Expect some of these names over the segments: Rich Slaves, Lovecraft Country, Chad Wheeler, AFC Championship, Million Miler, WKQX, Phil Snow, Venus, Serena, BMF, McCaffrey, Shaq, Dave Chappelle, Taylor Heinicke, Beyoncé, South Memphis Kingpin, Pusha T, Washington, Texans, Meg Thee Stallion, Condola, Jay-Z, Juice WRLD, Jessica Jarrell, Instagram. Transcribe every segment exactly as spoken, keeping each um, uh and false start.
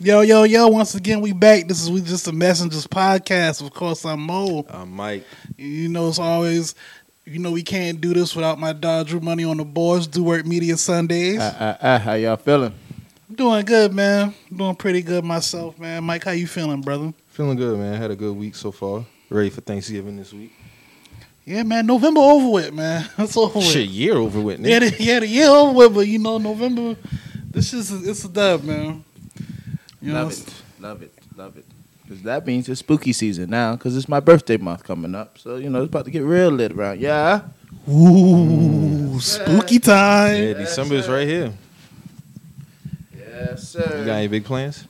Yo, yo, yo, once again, we back. This is We Just the Messengers podcast. Of course, I'm Mo. I'm Mike. You know, it's always, you know, we can't do this without my dog, Drew Money on the boards, Do Work Media Sundays. Uh, uh, uh, how y'all feeling? Doing good, man. Doing pretty good myself, man. Mike, how you feeling, brother? Feeling good, man. Had a good week so far. Ready for Thanksgiving this week. Yeah, man. November over with, man. It's over with. Shit, year over with, nigga. Yeah, the, yeah, the year over with, but you know, November, this is it's a dub, man. You love know, it, love it, love it. Because that means it's spooky season now, because it's my birthday month coming up. So, you know, it's about to get real lit around. Yeah. Ooh, yes, spooky time. Yeah, December yes, is right here. Yes, sir. You got any big plans?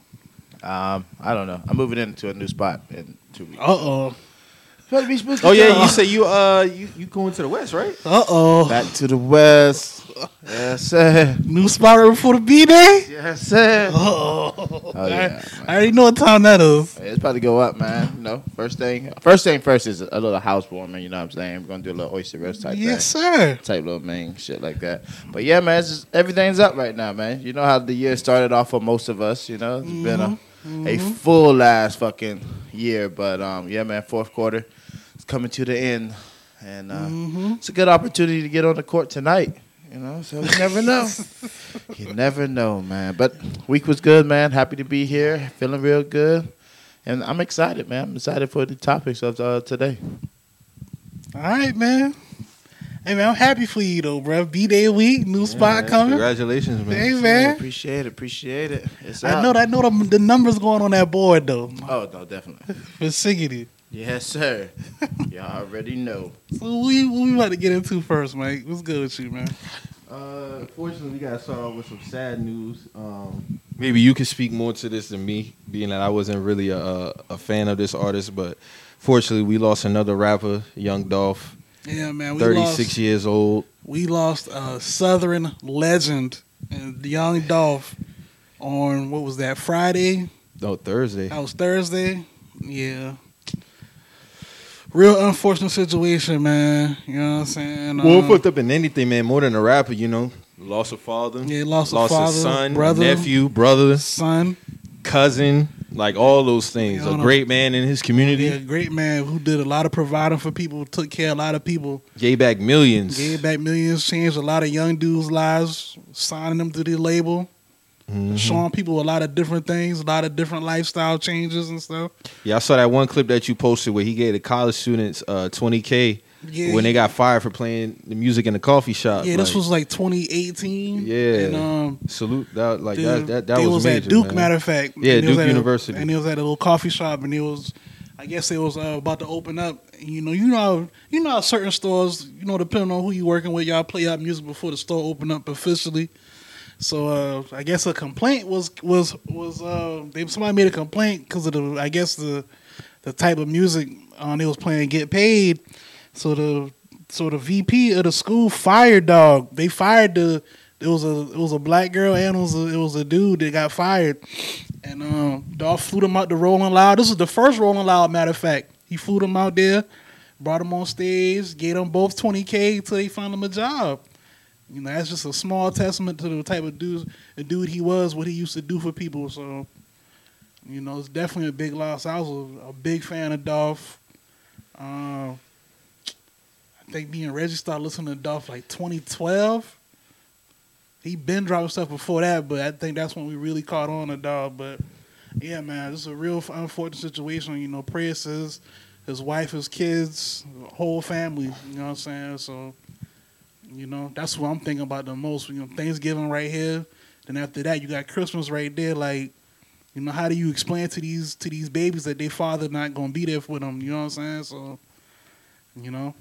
Um, I don't know. I'm moving into a new spot in two weeks. Uh-oh. It's about to be spooky. Oh, yeah, time. You say you, uh, you, you going to the west, right? Uh-oh. Back to the west. Yes, sir. New spot right before the B-Day? Yes, sir. Oh, oh yeah, I, I already know what time that is. It's about to go up, man. You know, first thing first thing first is a little housewarming, you know what I'm saying? We're going to do a little oyster roast type yes, thing. Yes, sir. Type little thing, shit like that. But yeah, man, it's just, everything's up right now, man. You know how the year started off for most of us, you know? It's mm-hmm. been a, mm-hmm. a full last fucking year. But um, yeah, man, fourth quarter is coming to the end. And uh, mm-hmm. it's a good opportunity to get on the court tonight. You know, so you never know. You never know, man. But week was good, man. Happy to be here. Feeling real good. And I'm excited, man. I'm excited for the topics of uh, today. All right, man. Hey, man, I'm happy for you, though, bro. B-Day week, new yeah, spot man. Coming. Congratulations, man. Hey, man. Yeah, appreciate it. Appreciate it. It's I out. know, I know the, the numbers going on that board, though. Oh, no, definitely. For singing. Yes, sir. Y'all already know. So we we about to get into first, Mike. What's good with you, man? Uh, fortunately, we got to start off with some sad news. Um, Maybe you could speak more to this than me, being that I wasn't really a, a, a fan of this artist. But fortunately, we lost another rapper, Young Dolph. Yeah, man. We thirty-six lost, years old. We lost a Southern legend, Young Dolph, on, what was that, Friday? No, Thursday. That was Thursday. Yeah. Real unfortunate situation, man. You know what I'm saying? Well, um, fucked up in anything, man, more than a rapper, you know. Lost a father. Yeah, lost, lost a father. Lost a son, brother, nephew, brother. Son. Cousin. Like, all those things. You know, a great man in his community. Yeah, a great man who did a lot of providing for people, took care of a lot of people. Gave back millions. Gave back millions, changed a lot of young dudes' lives, signing them to the label. Mm-hmm. Showing people a lot of different things, a lot of different lifestyle changes and stuff. Yeah, I saw that one clip that you posted where he gave the college students uh, twenty K yeah, when they got fired for playing the music in the coffee shop. Yeah, like, this was like twenty eighteen. Yeah, and, um, salute that. Like the, that, that, that was, was major. They was at Duke, man. Matter of fact. Yeah, Duke University, a, and it was at a little coffee shop, and it was, I guess, it was uh, about to open up. And, you know, you know, you know, how certain stores, you know, depending on who you working with, y'all play out music before the store open up officially. So uh, I guess a complaint was was was uh, they, somebody made a complaint because of the I guess the the type of music um, they was playing. Get paid. So the so the V P of the school fired dog. They fired the it was a it was a black girl and it was a, it was a dude that got fired. And um, dog flew them out to Rolling Loud. This is the first Rolling Loud. Matter of fact, he flew them out there, brought them on stage, gave them both twenty K until they found them a job. You know, that's just a small testament to the type of dude, the dude he was, what he used to do for people. So, you know, it's definitely a big loss. I was a, a big fan of Dolph. Uh, I think me and Reggie started listening to Dolph like twenty twelve. He been dropping stuff before that, but I think that's when we really caught on to Dolph. But, yeah, man, this is a real unfortunate situation. You know, prayers to his, his wife, his kids, whole family. You know what I'm saying? So... You know, that's what I'm thinking about the most. You know, Thanksgiving right here. Then after that, you got Christmas right there. Like, you know, how do you explain to these to these babies that their father not going to be there for them? You know what I'm saying? So, you know,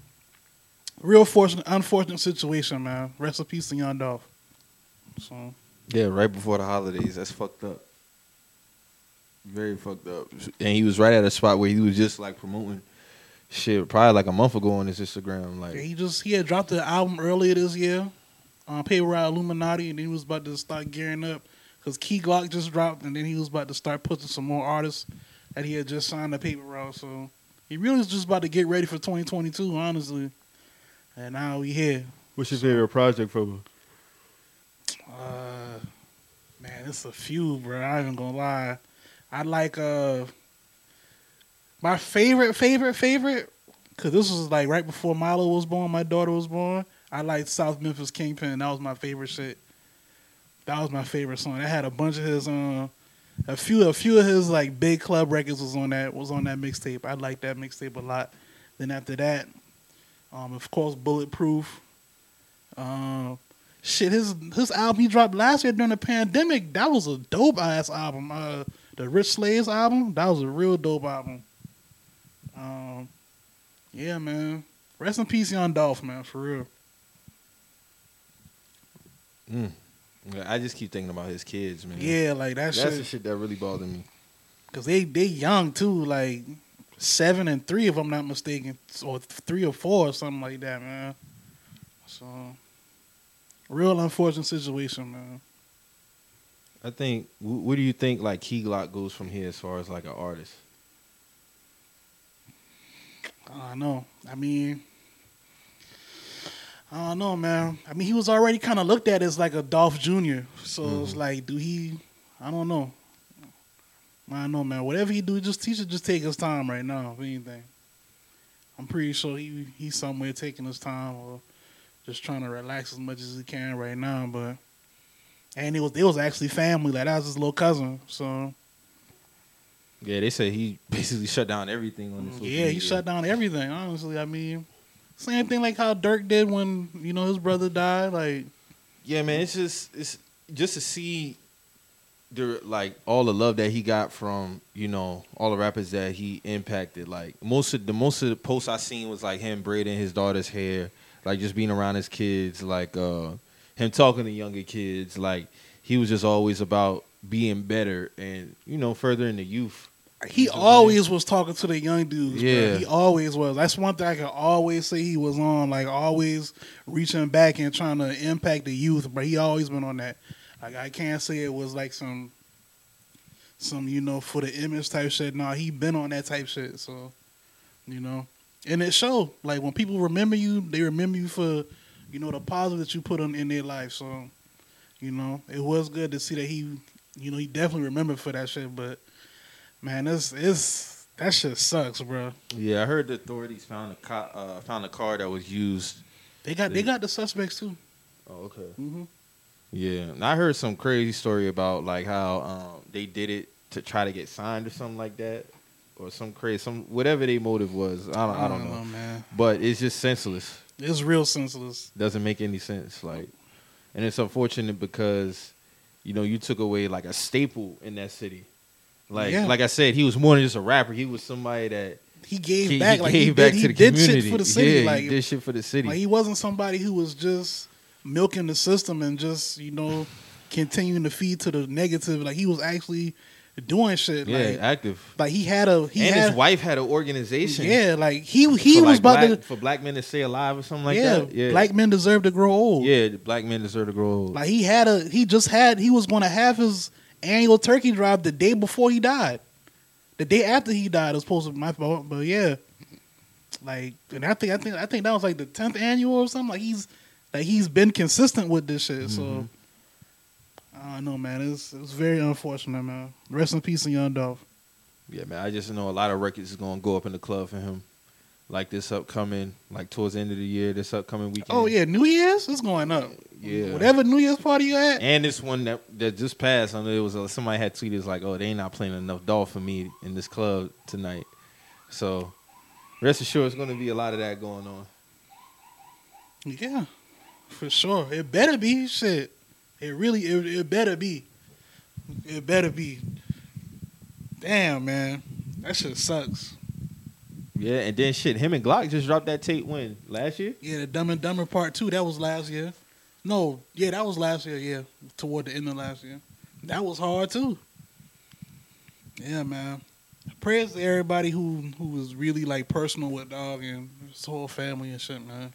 real fortunate, unfortunate situation, man. Rest in peace to Young Dolph. So. Yeah, right before the holidays. That's fucked up. Very fucked up. And he was right at a spot where he was just, like, promoting shit, probably like a month ago on his Instagram. Like yeah, he just he had dropped the album earlier this year, uh, Paper Route Illuminati, and then he was about to start gearing up because Key Glock just dropped, and then he was about to start pushing some more artists that he had just signed to Paper Route. So he really was just about to get ready for twenty twenty-two, honestly. And now we here. What's your favorite project from him? Uh, Man, it's a few, bro. I ain't gonna lie. I like uh my favorite, favorite, favorite, because this was like right before Milo was born, my daughter was born. I liked South Memphis Kingpin. That was my favorite shit. That was my favorite song. I had a bunch of his um a few a few of his like big club records was on that was on that mixtape. I liked that mixtape a lot. Then after that, um of course Bulletproof. Um uh, Shit, his his album he dropped last year during the pandemic, that was a dope ass album. Uh, the Rich Slaves album, that was a real dope album. Um, yeah, man. Rest in peace, Young Dolph, man, for real. Mm. I just keep thinking about his kids, man. Yeah, like that. That's shit. That's the shit that really bothered me. Cause they they young too, like seven and three, if I'm not mistaken, or three or four or something like that, man. So. Real unfortunate situation, man. I think, what do you think, like, Key Glock goes from here as far as, like, an artist? I don't know. I mean, I don't know, man. I mean, he was already kind of looked at as, like, a Dolph Junior So, mm-hmm. It's like, do he, I don't know. I don't know, man. Whatever he do, just he should just take his time right now, if anything. I'm pretty sure he he's somewhere taking his time or... just trying to relax as much as he can right now, but and it was it was actually family, like that was his little cousin, so yeah, they said he basically shut down everything on this. Yeah, media. He shut down everything. Honestly, I mean, same thing like how Dirk did when you know his brother died. Like, yeah, man, it's just it's just to see the like all the love that he got from you know all the rappers that he impacted. Like most of the most of the posts I seen was like him braiding his daughter's hair. Like, just being around his kids, like, uh, him talking to younger kids. Like, he was just always about being better and, you know, furthering the youth. He always was talking to the young dudes, yeah. Bro. He always was. That's one thing I can always say he was on. Like, always reaching back and trying to impact the youth. But he always been on that. Like, I can't say it was, like, some, some you know, for the image type shit. No, he been on that type shit. So, you know. And it showed, like, when people remember you, they remember you for, you know, the positive that you put on in their life. So, you know, it was good to see that he, you know, he definitely remembered for that shit. But, man, it's, it's that shit sucks, bro. Yeah, I heard the authorities found a co- uh, found a car that was used. They got they, they got the suspects, too. Oh, okay. Mm-hmm. Yeah, and I heard some crazy story about, like, how um, they did it to try to get signed or something like that. Or some crazy, some whatever their motive was. I don't, I don't, I don't know, know, man. But it's just senseless. It's real senseless. Doesn't make any sense, like, and it's unfortunate because, you know, you took away like a staple in that city. Like, yeah. Like I said, he was more than just a rapper. He was somebody that he gave he, back. He like gave he back did, to the he community. Did shit for the city. Yeah, like, he did shit for the city. Like, he wasn't somebody who was just milking the system and just you know continuing to feed to the negative. Like, he was actually. Doing shit, yeah, like, active. Like he had a, he and had, his wife had an organization. Yeah, like he he for was like about black, to for black men to stay alive or something like yeah, that. Yeah, black men deserve to grow old. Yeah, black men deserve to grow old. Like he had a, he just had, he was going to have his annual turkey drive the day before he died. The day after he died, it was supposed to be my fault, but yeah, like and I think I think I think that was like the tenth annual or something. Like he's like he's been consistent with this shit, mm-hmm. So. I don't know, man. It's it's very unfortunate, man. Rest in peace, Young Dolph. Yeah, man. I just know a lot of records is gonna go up in the club for him, like this upcoming, like towards the end of the year, this upcoming weekend. Oh yeah, New Year's it's going up. Yeah, whatever New Year's party you at. And this one that that just passed, I know it was uh, somebody had tweeted like, "Oh, they ain't not playing enough Dolph for me in this club tonight." So, rest assured, it's gonna be a lot of that going on. Yeah, for sure. It better be shit. It really, it, it better be. It better be. Damn, man. That shit sucks. Yeah, and then shit, him and Glock just dropped that tape when? Last year? Yeah, the Dumb and Dumber Part two, that was last year. No, yeah, that was last year, yeah. Toward the end of last year. That was hard, too. Yeah, man. Prayers to everybody who, who was really, like, personal with Dog and his whole family and shit, man.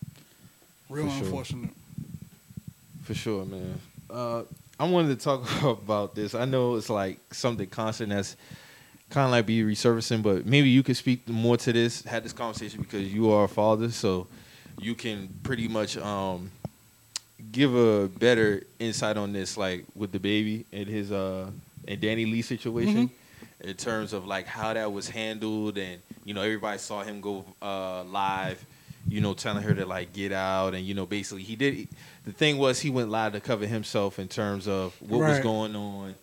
Real For unfortunate. Sure. For sure, man. Uh, I wanted to talk about this. I know it's like something constant that's kind of like be resurfacing, but maybe you could speak more to this, had this conversation because you are a father, so you can pretty much um, give a better insight on this, like with the baby and his uh and DaniLeigh situation, mm-hmm. in terms of like how that was handled, and you know everybody saw him go uh live, you know, telling her to like get out, and you know basically he did. The thing was he went live to cover himself in terms of what right. was going on.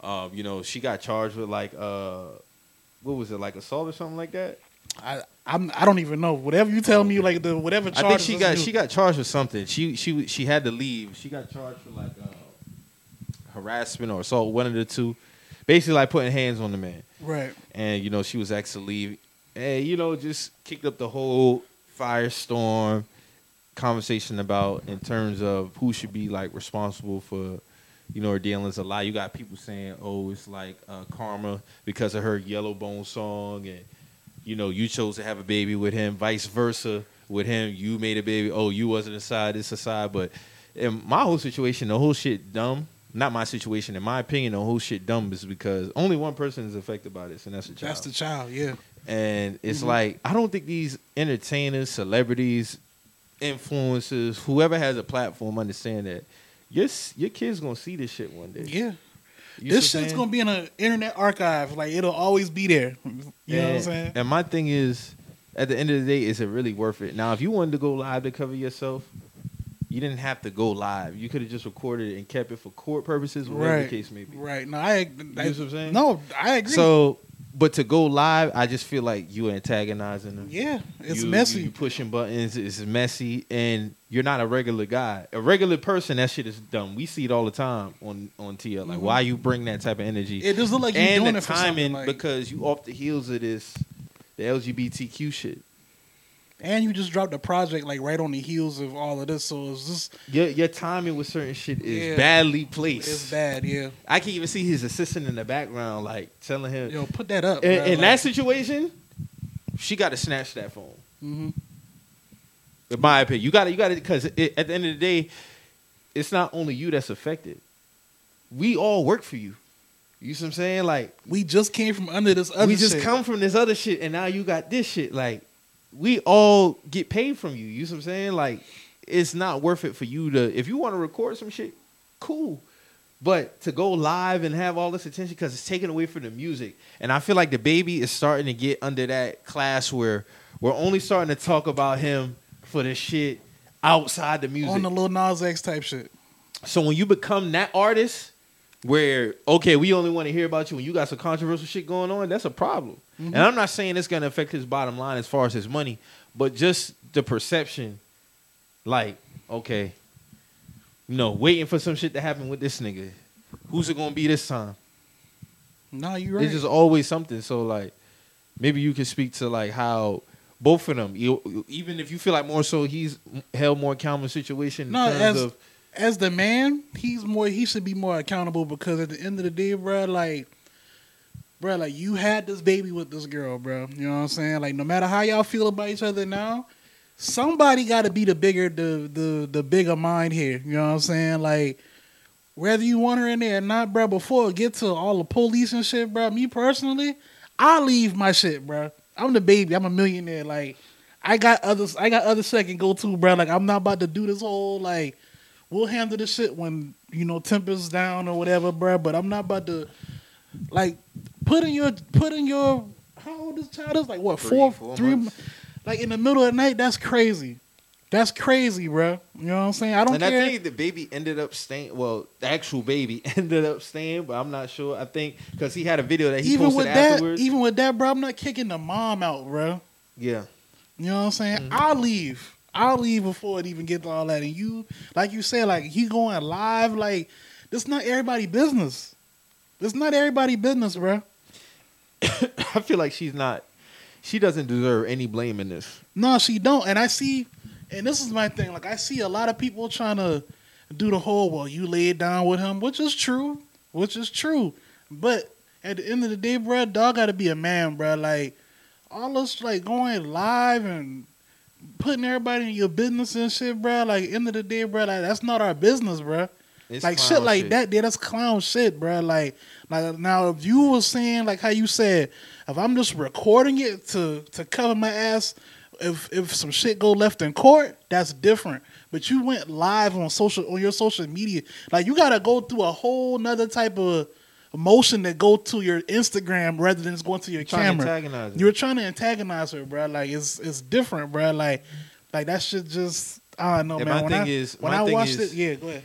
Um, you know, she got charged with like uh, what was it, like assault or something like that? I I'm, I don't even know. Whatever you tell me, like the whatever charge. I think she got new. she got charged with something. She she she had to leave. She got charged for like uh, harassment or assault, one of the two. Basically, like putting hands on the man. Right. And you know she was asked to leave. Hey, you know, just kicked up the whole firestorm conversation about in terms of who should be like responsible for. You know, her dealings a lot. You got people saying, oh, it's like uh, karma because of her Yellow Bone song. And, you know, you chose to have a baby with him. Vice versa with him. You made a baby. Oh, you wasn't aside. It's aside. But in my whole situation, the whole shit dumb. Not my situation. In my opinion, the whole shit dumb is because only one person is affected by this, and that's the child. That's the child, yeah. And it's mm-hmm. like, I don't think these entertainers, celebrities, influencers, whoever has a platform understand that. Your your kid's gonna see this shit one day. Yeah, you this shit's gonna be in an internet archive. Like it'll always be there. You and, know what I'm saying? And my thing is, at the end of the day, is it really worth it? Now, if you wanted to go live to cover yourself, you didn't have to go live. You could have just recorded it and kept it for court purposes, whatever right. the case may be. Right. No, I. You know what I'm saying? No, I agree. So, but to go live, I just feel like you antagonizing them. Yeah, it's you, messy. You pushing buttons. It's messy and. You're not a regular guy. A regular person, that shit is dumb. We see it all the time on, on T L. Like, mm-hmm. why you bring that type of energy? It doesn't look like you're doing it for something. And the timing, because you off the heels of this, the L G B T Q shit. And you just dropped a project, like, right on the heels of all of this. So it's just... Your, your timing with certain shit is yeah. badly placed. It's bad, yeah. I can even see his assistant in the background, like, telling him... Yo, put that up. In, in like, that situation, she got to snatch that phone. Mm-hmm. In my opinion, you got to, you got to, because at the end of the day, it's not only you that's affected. We all work for you. You see what I'm saying? Like we just came from under this other. We just shit. come from this other shit, and now you got this shit. Like we all get paid from you. You see what I'm saying? Like it's not worth it for you to. If you want to record some shit, cool. But to go live and have all this attention because it's taken away from the music, and I feel like the baby is starting to get under that class where we're only starting to talk about him. For the shit outside the music. On the Lil Nas X type shit. So when you become that artist where, okay, we only want to hear about you when you got some controversial shit going on, that's a problem. Mm-hmm. And I'm not saying it's going to affect his bottom line as far as his money, but just the perception, like, okay, you know, waiting for some shit to happen with this nigga. Who's it going to be this time? Nah, you're right. It's just always something. So, like, maybe you can speak to, like, how... Both of them, even if you feel like more so he's held more accountable situation. In no, terms as of- as the man, he's more. He should be more accountable because at the end of the day, bro, like, bro, like you had this baby with this girl, bro. You know what I'm saying? Like, no matter how y'all feel about each other now, somebody got to be the bigger, the the the bigger mind here. You know what I'm saying? Like, whether you want her in there or not, bro. Before it get to all the police and shit, bro. Me personally, I leave my shit, bro. I'm the baby. I'm a millionaire. Like, I got others. I got other shit I can go to, bro. Like, I'm not about to do this whole like, we'll handle this shit when you know tempers down or whatever, bro. But I'm not about to like put in your put in your how old this child is like what three, four, four three months. Like in the middle of the night. That's crazy. That's crazy, bro. You know what I'm saying? I don't. And care. I think the baby ended up staying. Well, the actual baby ended up staying, but I'm not sure. I think because he had a video that he even posted with that, afterwards. Even with that, bro, I'm not kicking the mom out, bro. Yeah. You know what I'm saying? Mm-hmm. I'll leave. I'll leave before it even gets all that. And you, like you said, like he going live. Like this not everybody business. This not everybody business, bro. I feel like she's not. She doesn't deserve any blame in this. No, she don't. And I see. And this is my thing. Like, I see a lot of people trying to do the whole, well, you laid down with him, which is true, which is true. But at the end of the day, bro, dog got to be a man, bro. Like, all this, like, going live and putting everybody in your business and shit, bro. Like, end of the day, bro, like, that's not our business, bro. It's like, shit like shit. that, dude, that's clown shit, bro. Like, like, now, if you were saying, like, how you said, if I'm just recording it to, to cover my ass... if if some shit go left in court, that's different. But you went live on social on your social media. Like, you gotta go through a whole nother type of emotion to go to your Instagram rather than just going to your camera. Trying to antagonize her. You're trying to antagonize her, bro. Like, it's it's different, bro. Like, like that shit just I don't know, and man. My when thing I, is when I watched is, it, yeah, go ahead.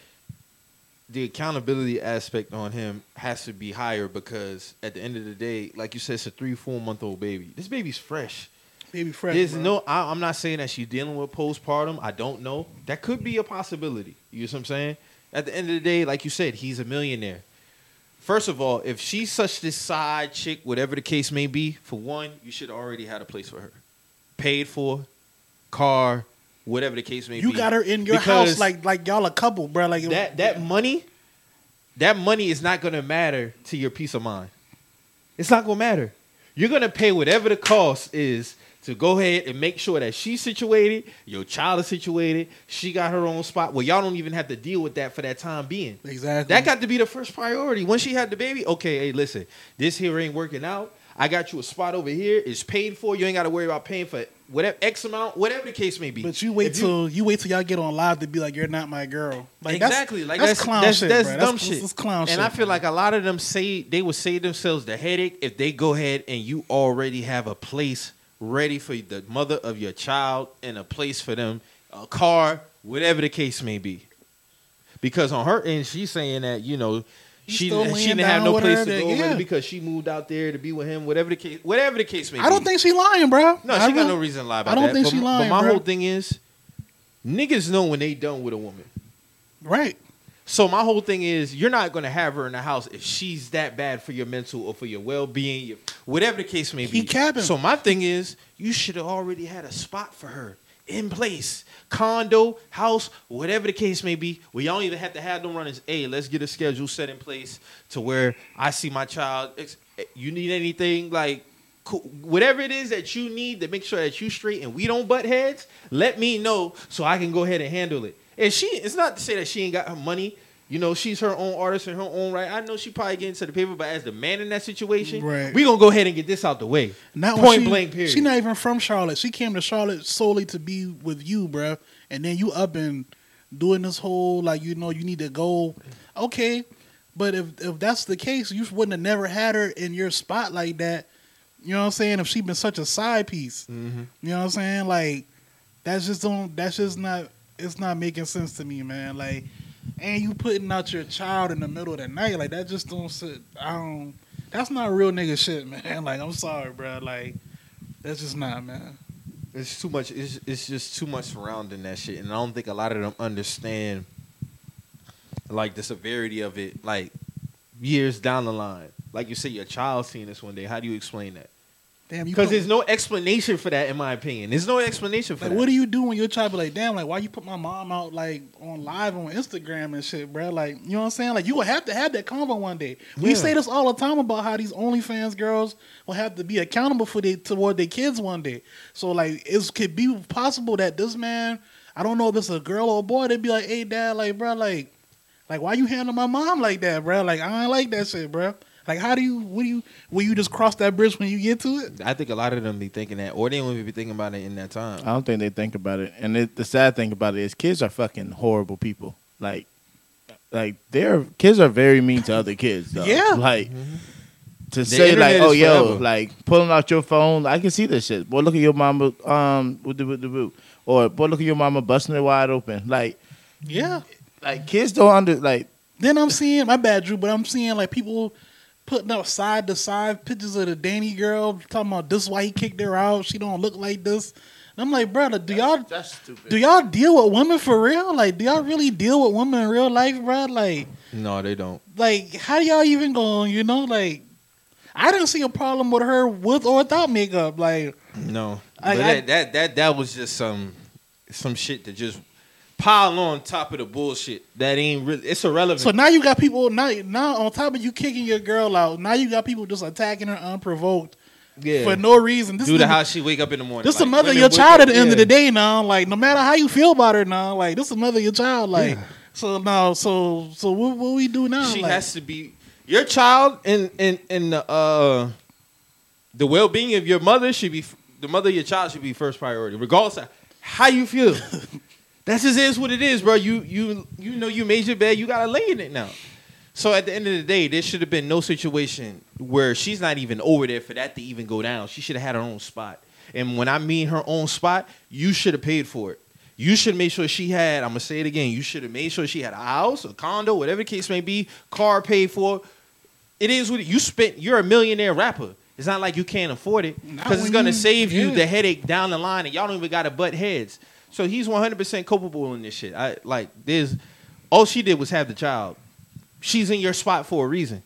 The accountability aspect on him has to be higher because at the end of the day, like you said, it's a three, four month old baby. This baby's fresh. Baby fresh. There's bro. no. I, I'm not saying that she's dealing with postpartum. I don't know. That could be a possibility. You know what I'm saying? At the end of the day, like you said, he's a millionaire. First of all, if she's such this side chick, whatever the case may be, for one, you should already have a place for her, paid for, car. Whatever the case may you be, you got her in your because house like like y'all a couple, bro. Like that that yeah. money, that money is not gonna matter to your peace of mind. It's not gonna matter. You're gonna pay whatever the cost is to go ahead and make sure that she's situated, your child is situated, she got her own spot. Well, y'all don't even have to deal with that for that time being. Exactly. That got to be the first priority. Once she had the baby, okay, hey, listen, this here ain't working out. I got you a spot over here. It's paid for. You ain't got to worry about paying for whatever X amount, whatever the case may be. But you wait if till you, you wait till y'all get on live to be like, you're not my girl. Like, exactly. That's, like that's, that's clown that's, shit. That's, that's dumb that's, shit. That's clown and shit. And I feel like a lot of them say they would save themselves the headache if they go ahead and you already have a place ready for the mother of your child and a place for them, a car, whatever the case may be. Because on her end, she's saying that you know. He's she she didn't have no place to go yeah. with because she moved out there to be with him. Whatever the case, whatever the case may be. I don't think she lying, bro. No, I she got no reason to lie about that. I don't that. think but, she lying, But my bro. whole thing is, niggas know when they done with a woman. Right. So my whole thing is, you're not going to have her in the house if she's that bad for your mental or for your well-being, your, whatever the case may be. He capping. So my thing is, you should have already had a spot for her. In place, condo, house, whatever the case may be, where y'all don't even have to have them runners. Hey, let's get a schedule set in place to where I see my child. You need anything, like whatever it is that you need to make sure that you straight and we don't butt heads, let me know so I can go ahead and handle it. And she, it's not to say that she ain't got her money. You know, she's her own artist in her own right. I know she probably getting to the paper, but as the man in that situation, right. We're going to go ahead and get this out the way. Not Point she, blank, period. She's not even from Charlotte. She came to Charlotte solely to be with you, bro. And then you up and doing this whole, like, you know, you need to go. Okay. But if, if that's the case, you wouldn't have never had her in your spot like that. You know what I'm saying? If she been such a side piece. Mm-hmm. You know what I'm saying? Like, that's just don't, that's just not, it's not making sense to me, man. Like, and you putting out your child in the middle of the night, like that just don't sit. I don't. That's not real nigga shit, man. Like, I'm sorry, bro. Like, that's just not, man. It's too much. It's it's just too much surrounding that shit, and I don't think a lot of them understand like the severity of it. Like years down the line, like you say, your child seeing this one day. How do you explain that? Damn, because there's no explanation for that, in my opinion. There's no explanation for like, that. What do you do when your child be like, damn, like, why you put my mom out, like, on live on Instagram and shit, bro? Like, you know what I'm saying? Like, you will have to have that convo one day. Yeah. We say this all the time about how these OnlyFans girls will have to be accountable for they, toward their kids one day. So, like, it could be possible that this man, I don't know if it's a girl or a boy, they'd be like, hey, dad, like, bro, like, like, why you handling my mom like that, bro? Like, I ain't like that shit, bro. Like, how do you, what do you, will you just cross that bridge when you get to it? I think a lot of them be thinking that, or they don't even be thinking about it in that time. I don't think they think about it. And it, the sad thing about it is kids are fucking horrible people. Like, like they're, kids are very mean to other kids, though. Yeah. Like, mm-hmm. to the say, like, oh, yo, forever. Like, pulling out your phone, I can see this shit. Boy, look at your mama, um, with the, with the boot. Or, boy, look at your mama busting it wide open. Like, yeah. Like, kids don't under, like. Then I'm seeing, my bad, Drew, but I'm seeing, like, people putting up side to side pictures of the Danny girl, talking about this is why he kicked her out. She don't look like this. And I'm like, brother, do y'all that's, that's stupid. Do y'all deal with women for real? Like, do y'all really deal with women in real life, bro? Like, no, they don't. Like, how do y'all even go? You know, like, I didn't see a problem with her with or without makeup. Like, no, I, but that, I, that that that was just some some shit that just pile on top of the bullshit that ain't really, it's irrelevant. So now you got people, now, now on top of you kicking your girl out, now you got people just attacking her unprovoked yeah. for no reason. This Due is to the, how she wake up in the morning. This is like, the mother of your child up, at the yeah. end of the day now. Like, no matter how you feel about her now, like, this is the mother of your child. Like, yeah. so now, so so what, what we do now? She like, has to be, your child and, and, and the, uh, the well-being of your mother should be the mother of your child should be first priority, regardless of how you feel. That just is what it is, bro. You you you know you made your bed. You gotta lay in it now. So at the end of the day, there should have been no situation where she's not even over there for that to even go down. She should have had her own spot. And when I mean her own spot, you should have paid for it. You should make sure she had, I'm going to say it again, you should have made sure she had a house, a condo, whatever the case may be, car paid for. It is what you spent. You're a millionaire rapper. It's not like you can't afford it because it's going to save you the headache down the line and y'all don't even got to butt heads. So he's one hundred percent culpable in this shit. I like there's all she did was have the child. She's in your spot for a reason.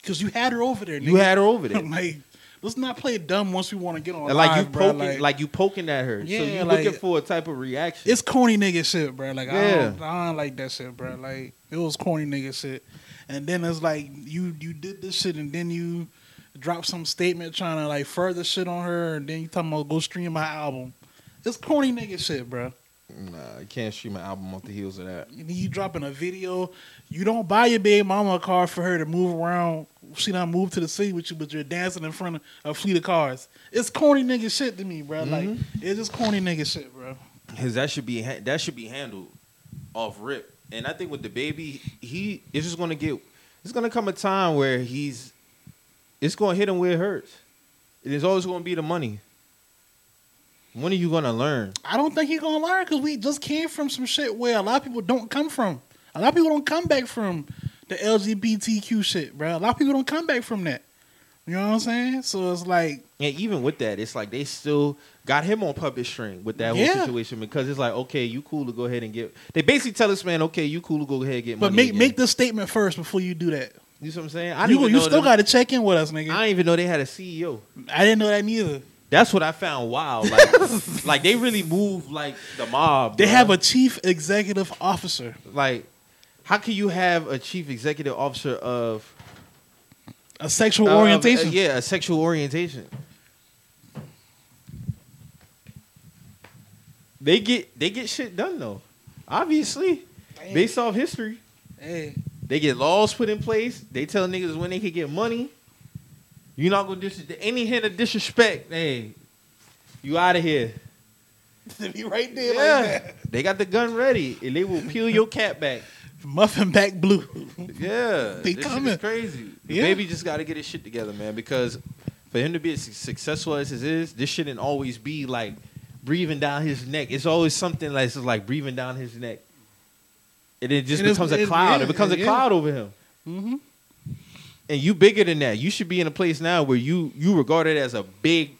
Because you had her over there, nigga. You had her over there. Like, let's not play dumb once we want to get on like live, you poking, bro. Like, like you poking at her. Yeah, so you're like, looking for a type of reaction. It's corny nigga shit, bro. Like, yeah. I, don't, I don't like that shit, bro. Like, it was corny nigga shit. And then it's like, you you did this shit and then you dropped some statement trying to, like, further shit on her. And then you talking about, go stream my album. It's corny nigga shit, bro. Nah, you can't stream an album off the heels of that. And you dropping a video. You don't buy your baby mama a car for her to move around. She done moved to the city with you, but you're dancing in front of a fleet of cars. It's corny nigga shit to me, bro. Mm-hmm. Like, it's just corny nigga shit, bro. Because that should be that should be handled off rip. And I think with the baby, he is just going to get, it's going to come a time where he's, it's going to hit him where it hurts. And it's always going to be the money. When are you going to learn? I don't think he's going to learn because we just came from some shit where a lot of people don't come from. A lot of people don't come back from the L G B T Q shit, bro. A lot of people don't come back from that. You know what I'm saying? So it's like... And even with that, it's like they still got him on puppet string with that yeah. whole situation because it's like, okay, you cool to go ahead and get... They basically tell this man, okay, you cool to go ahead and get but money But make again. make this statement first before you do that. You know what I'm saying? I you you still got to check in with us, nigga. I didn't even know they had a C E O. I didn't know that neither. That's what I found wild. Like, like they really move like the mob. They bro. have a chief executive officer. Like, how can you have a chief executive officer of a sexual uh, orientation? Of, uh, yeah, a sexual orientation. They get they get shit done though. Obviously, Dang. based off history, Dang. they get laws put in place. They tell niggas when they can get money. You're not going to disrespect. Any hint of disrespect, hey, you out of here. To be right there yeah. like that. They got the gun ready, and they will peel your cap back. Muffin back blue. Yeah. They this coming. Shit is crazy. The yeah. baby just got to get his shit together, man, because for him to be as successful as it is, this shouldn't always be, like, breathing down his neck. It's always something that's, like, breathing down his neck. And it just it becomes is, a cloud. It, it becomes it, a cloud yeah. over him. Mm-hmm. And you bigger than that. You should be in a place now where you you regarded as a big,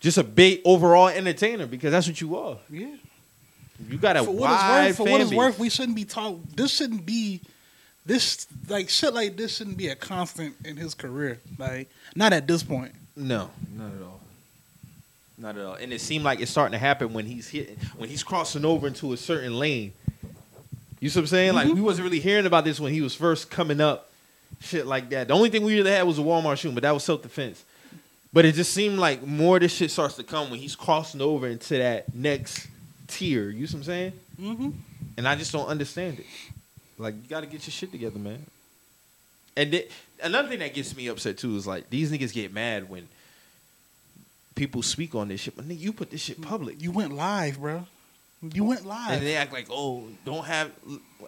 just a big overall entertainer because that's what you are. Yeah, you got a for what wide it's worth, for what it's worth. We shouldn't be talk. This shouldn't be this like shit like this shouldn't be a constant in his career. Like not at this point. No, not at all. Not at all. And it seemed like it's starting to happen when he's hitting when he's crossing over into a certain lane. You see what I'm saying? Like mm-hmm. we wasn't really hearing about this when he was first coming up. Shit like that. The only thing we really had was a Walmart shooting, but that was self-defense. But it just seemed like more of this shit starts to come when he's crossing over into that next tier. You see what I'm saying? Mm-hmm. And I just don't understand it. Like, you got to get your shit together, man. And th- another thing that gets me upset, too, is like, these niggas get mad when people speak on this shit. But nigga, you put this shit public. You went live, bro. You went live. And they act like, oh, don't have...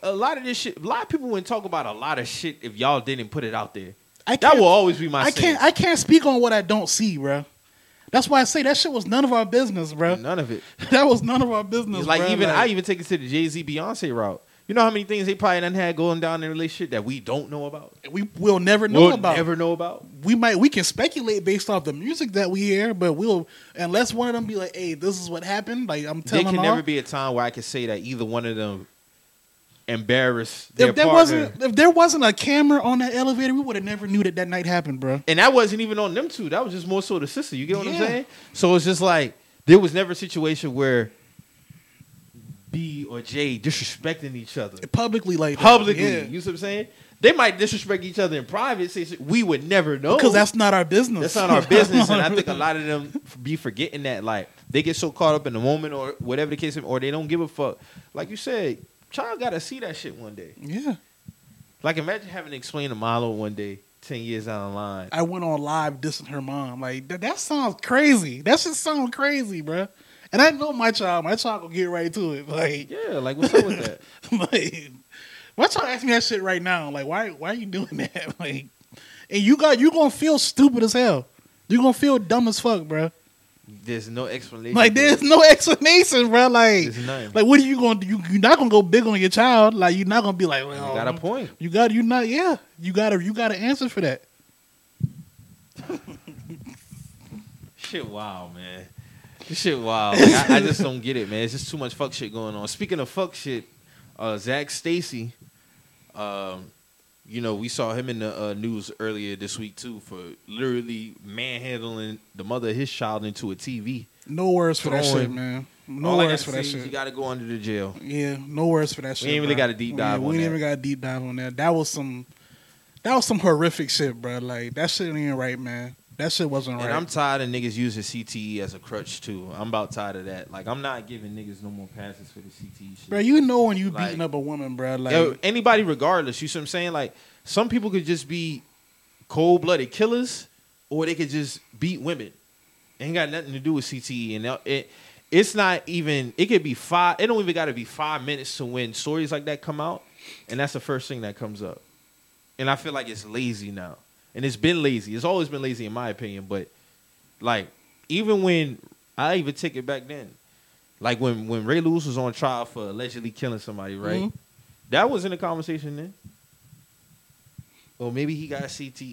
A lot of this shit... A lot of people wouldn't talk about a lot of shit if y'all didn't put it out there. I that will always be my I can't. I can't speak on what I don't see, bro. That's why I say that shit was none of our business, bro. None of it. That was none of our business, it's like bro. Even, like, I even take it to the Jay-Z, Beyonce route. You know how many things they probably done had going down in a relationship that we don't know about? We will never know we'll about. never know about. We might we can speculate based off the music that we hear, but we'll unless one of them be like, "Hey, this is what happened." Like I'm telling you, there can all. never be a time where I can say that either one of them embarrassed their if there partner. Wasn't, if there wasn't a camera on that elevator, we would have never knew that that night happened, bro. And that wasn't even on them two. That was just more so the sister. You get what yeah. I'm saying? So it's just like there was never a situation where. B or J disrespecting each other publicly, like that. publicly. Yeah. You see what I'm saying? They might disrespect each other in private. Say we would never know because that's not our business. That's not our business, and I think a lot of them be forgetting that. Like they get so caught up in the moment or whatever the case, or they don't give a fuck. Like you said, child gotta see that shit one day. Yeah. Like imagine having to explain to Milo one day. ten years out of line. I went on live dissing her mom. Like, that, that sounds crazy. That shit sounds crazy, bro. And I know my child. My child gonna get right to it. Like, yeah, like, what's up with that? Like, my child asked me that shit right now. Like, why why are you doing that? Like, and you got, you gonna feel stupid as hell. You're gonna feel dumb as fuck, bro. There's no explanation. Like, there's no explanation, bro. Like, like, what are you gonna do? You, you're not gonna go big on your child. Like, you're not gonna be like, well, you got a point. You got, you not, yeah. You gotta, you gotta answer for that. Shit, wow, man. This shit wild. Like, I, I just don't get it, man. It's just too much fuck shit going on. Speaking of fuck shit, uh, Zach Stacy, um, you know, we saw him in the uh, news earlier this week, too, for literally manhandling the mother of his child into a T V. No words for that shit, man. No words for that shit. You got to go under the jail. Yeah, no words for that shit. We ain't really got a deep dive on that. We ain't even got a deep dive on that. That was some, that was some horrific shit, bro. Like, that shit ain't right, man. That shit wasn't right. And I'm tired of niggas using C T E as a crutch, too. I'm about tired of that. Like, I'm not giving niggas no more passes for the C T E shit. Bro, you know when you like, beating up a woman, bro. Like, yo, anybody regardless, you see what I'm saying? Like, some people could just be cold-blooded killers, or they could just beat women. It ain't got nothing to do with C T E. And it, it's not even, it could be five, it don't even got to be five minutes to when stories like that come out. And that's the first thing that comes up. And I feel like it's lazy now. And it's been lazy. It's always been lazy in my opinion. But, like, even when, I even take it back then. Like, when, when Ray Lewis was on trial for allegedly killing somebody, right? Mm-hmm. That was in the conversation then. Or maybe he got C T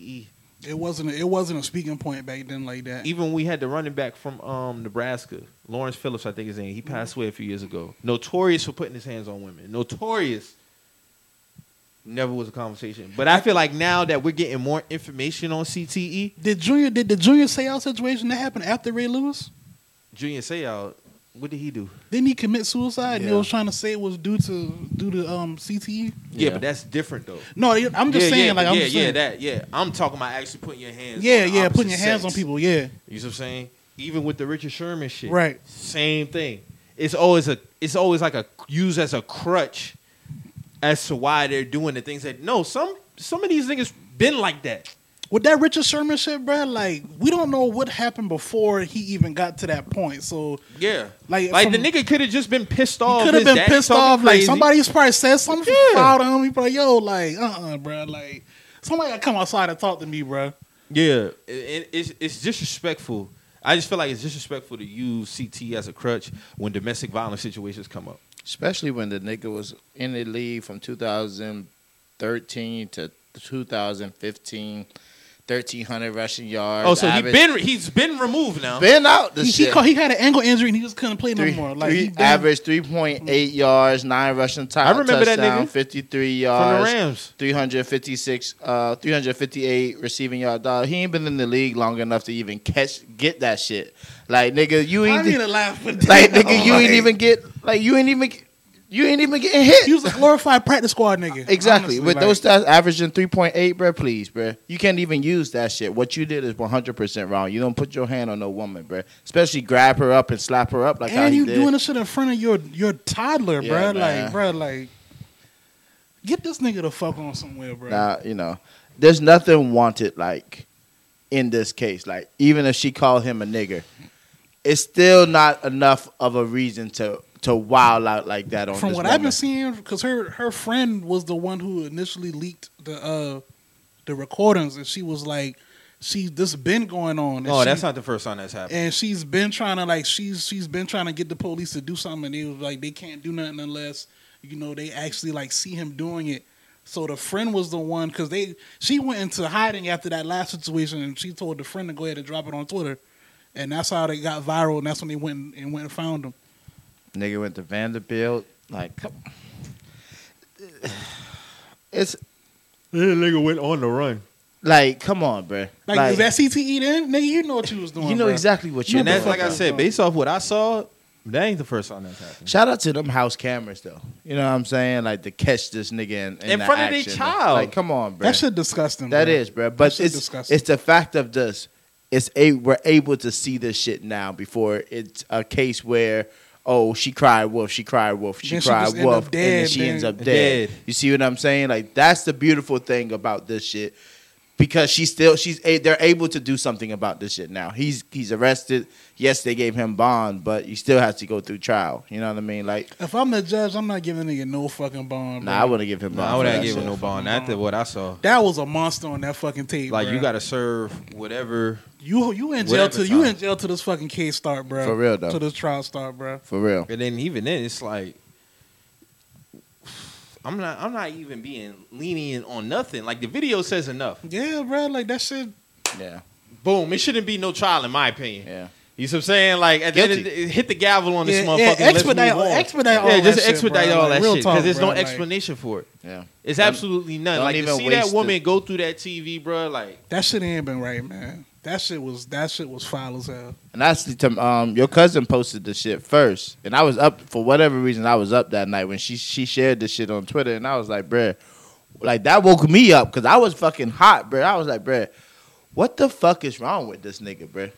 E. It wasn't, it wasn't a speaking point back then like that. Even when we had the running back from um, Nebraska, Lawrence Phillips, I think his name. He passed away a few years ago. Notorious for putting his hands on women. Notorious. Never was a conversation. But I feel like now that we're getting more information on C T E. Did Junior did the Junior Seau situation that happened after Ray Lewis? Junior Seau, what did he do? Didn't he commit suicide? Yeah. He was trying to say it was due to due to um, C T E. Yeah, yeah, but that's different though. No, I'm just yeah, saying yeah, like I'm yeah, just saying. yeah, that yeah. I'm talking about actually putting your hands. Yeah, on yeah, putting your hands sex. on people. Yeah, you know what I'm saying? Even with the Richard Sherman shit, right? Same thing. It's always a it's always like a used as a crutch. As to why they're doing the things that no, some some of these niggas been like that. With that Richard Sherman shit, bro, like we don't know what happened before he even got to that point. So yeah, like, like from, the nigga could have just been pissed off. Could have been pissed off. Like somebody's probably said something yeah. proud of him. He probably yo, like uh uh-uh, uh, bro, like somebody gotta come outside and talk to me, bro. Yeah, it, it, it's it's disrespectful. I just feel like it's disrespectful to use C T as a crutch when domestic violence situations come up. Especially when the nigga was in the league from two thousand thirteen to two thousand fifteen, thirteen hundred rushing yards. Oh, so he been he's been removed now. Been out. The he, shit. He, called, he had an ankle injury and he just couldn't play three, no more. Like three, average three point eight mm-hmm. yards, nine rushing time. I remember touchdown, that nigga. fifty-three yards from the Rams. three hundred fifty-six, uh, three hundred fifty-eight receiving yard. Dog. He ain't been in the league long enough to even catch get that shit. Like nigga, you ain't. I need to laugh with Like nigga, oh, you like, ain't even get. Like you ain't even. You ain't even getting hit. He was a glorified practice squad nigga. Exactly. Honestly, with like, those stats averaging three point eight, bro, please, bro. You can't even use that shit. What you did is one hundred percent wrong. You don't put your hand on no woman, bro. Especially grab her up and slap her up like and how he you did. Doing this shit in front of your, your toddler, yeah, bro. Nah. Like, bro, like, get this nigga the fuck on somewhere, bro. Nah, you know, there's nothing wanted, like, in this case. Like, even if she called him a nigger, it's still not enough of a reason to... to wild out like that on from this what woman. I've been seeing, because her, her friend was the one who initially leaked the uh, the recordings, and she was like, "She this been going on." And oh, she, that's not the first time that's happened. And she's been trying to like she's she's been trying to get the police to do something, and they was like, they can't do nothing unless you know they actually like see him doing it. So the friend was the one because they she went into hiding after that last situation, and she told the friend to go ahead and drop it on Twitter, and that's how they got viral, and that's when they went and went and found him. Nigga went to Vanderbilt. Like, come on. It's. This nigga went on the run. Like, come on, bro. Like, like, is that C T E then? Nigga, you know what you was doing. You know bro. exactly what you were doing. And that's like I said, based off what I saw, that ain't the first time that's happened. Shout out to them house cameras, though. You know what I'm saying? Like, to catch this nigga in, in, in the front action. Of their child. Like, come on, bro. That shit disgusting, bro. That is, bro. But it's disgusting. It's the fact of this. It's a, we're able to see this shit now before it's a case where. Oh, she cried wolf, she cried wolf, she cried wolf, and then she ends up dead. You see what I'm saying? Like, that's the beautiful thing about this shit. because she's still she's a, they're able to do something about this shit now. He's he's arrested. Yes, they gave him bond, but he still has to go through trial. You know what I mean? Like, if I'm the judge, I'm not giving a nigga no fucking bond. Bro. Nah, I wouldn't give him bond. Nah, I wouldn't give him no bond. After what I saw, that was a monster on that fucking tape. Like, bro. You got to serve whatever. You you in jail till you in jail till this fucking case start, bro. For real though. Till this trial start, bro. For real. And then even then, it's like. I'm not. I'm not even being lenient on nothing. Like, the video says enough. Yeah, bro. Like, that shit. Yeah. Boom. It shouldn't be no trial, in my opinion. Yeah. You see what I'm saying? Like, at the end of the, hit the gavel on yeah, this motherfucker. Yeah, expedite, let's move on. expedite all yeah, that shit. Yeah, just expedite all that shit. Because there's no explanation for it. Yeah. It's absolutely none. Like, to see that woman go through that T V, bro. Like, that shit ain't been right, man. That shit was that shit was foul as hell. And actually, um, your cousin posted the shit first, and I was up for whatever reason. I was up that night when she she shared this shit on Twitter, and I was like, bruh, like that woke me up because I was fucking hot, bruh. I was like, bruh, what the fuck is wrong with this nigga, bruh?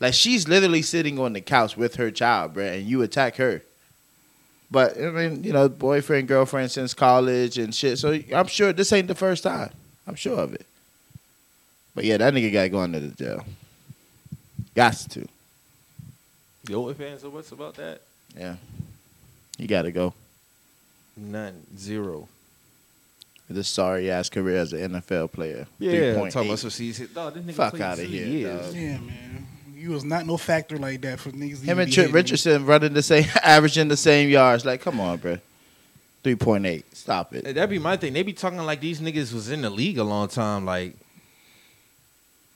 Like, she's literally sitting on the couch with her child, bruh, and you attack her. But I mean, you know, boyfriend, girlfriend since college and shit. So I'm sure this ain't the first time. I'm sure of it. But yeah, that nigga got going to the jail. Gots to. The only fans are what's about that? Yeah. He got to go. None. Zero. This sorry-ass career as an N F L player. Yeah. I'm talking about some season. No, this nigga fuck out of here. Years. Yeah, man. You was not no factor like that for niggas. Him and Trent Richardson running the same, averaging the same yards. Like, come on, bro. three point eight. Stop it. That'd be my thing. They be talking like these niggas was in the league a long time. Like,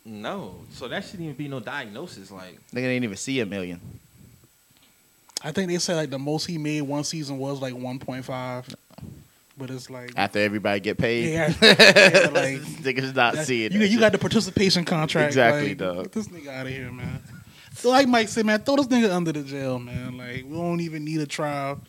no, so that shouldn't even be no diagnosis. Like, nigga didn't even see a million. I think they said like the most he made one season was like one point five, but it's like after everybody get paid, yeah, yeah, like niggas not that, seeing. You, you got the participation contract, exactly, like, dog. Get this nigga out of here, man. So like Mike said, man, throw this nigga under the jail, man. Like, we don't even need a trial.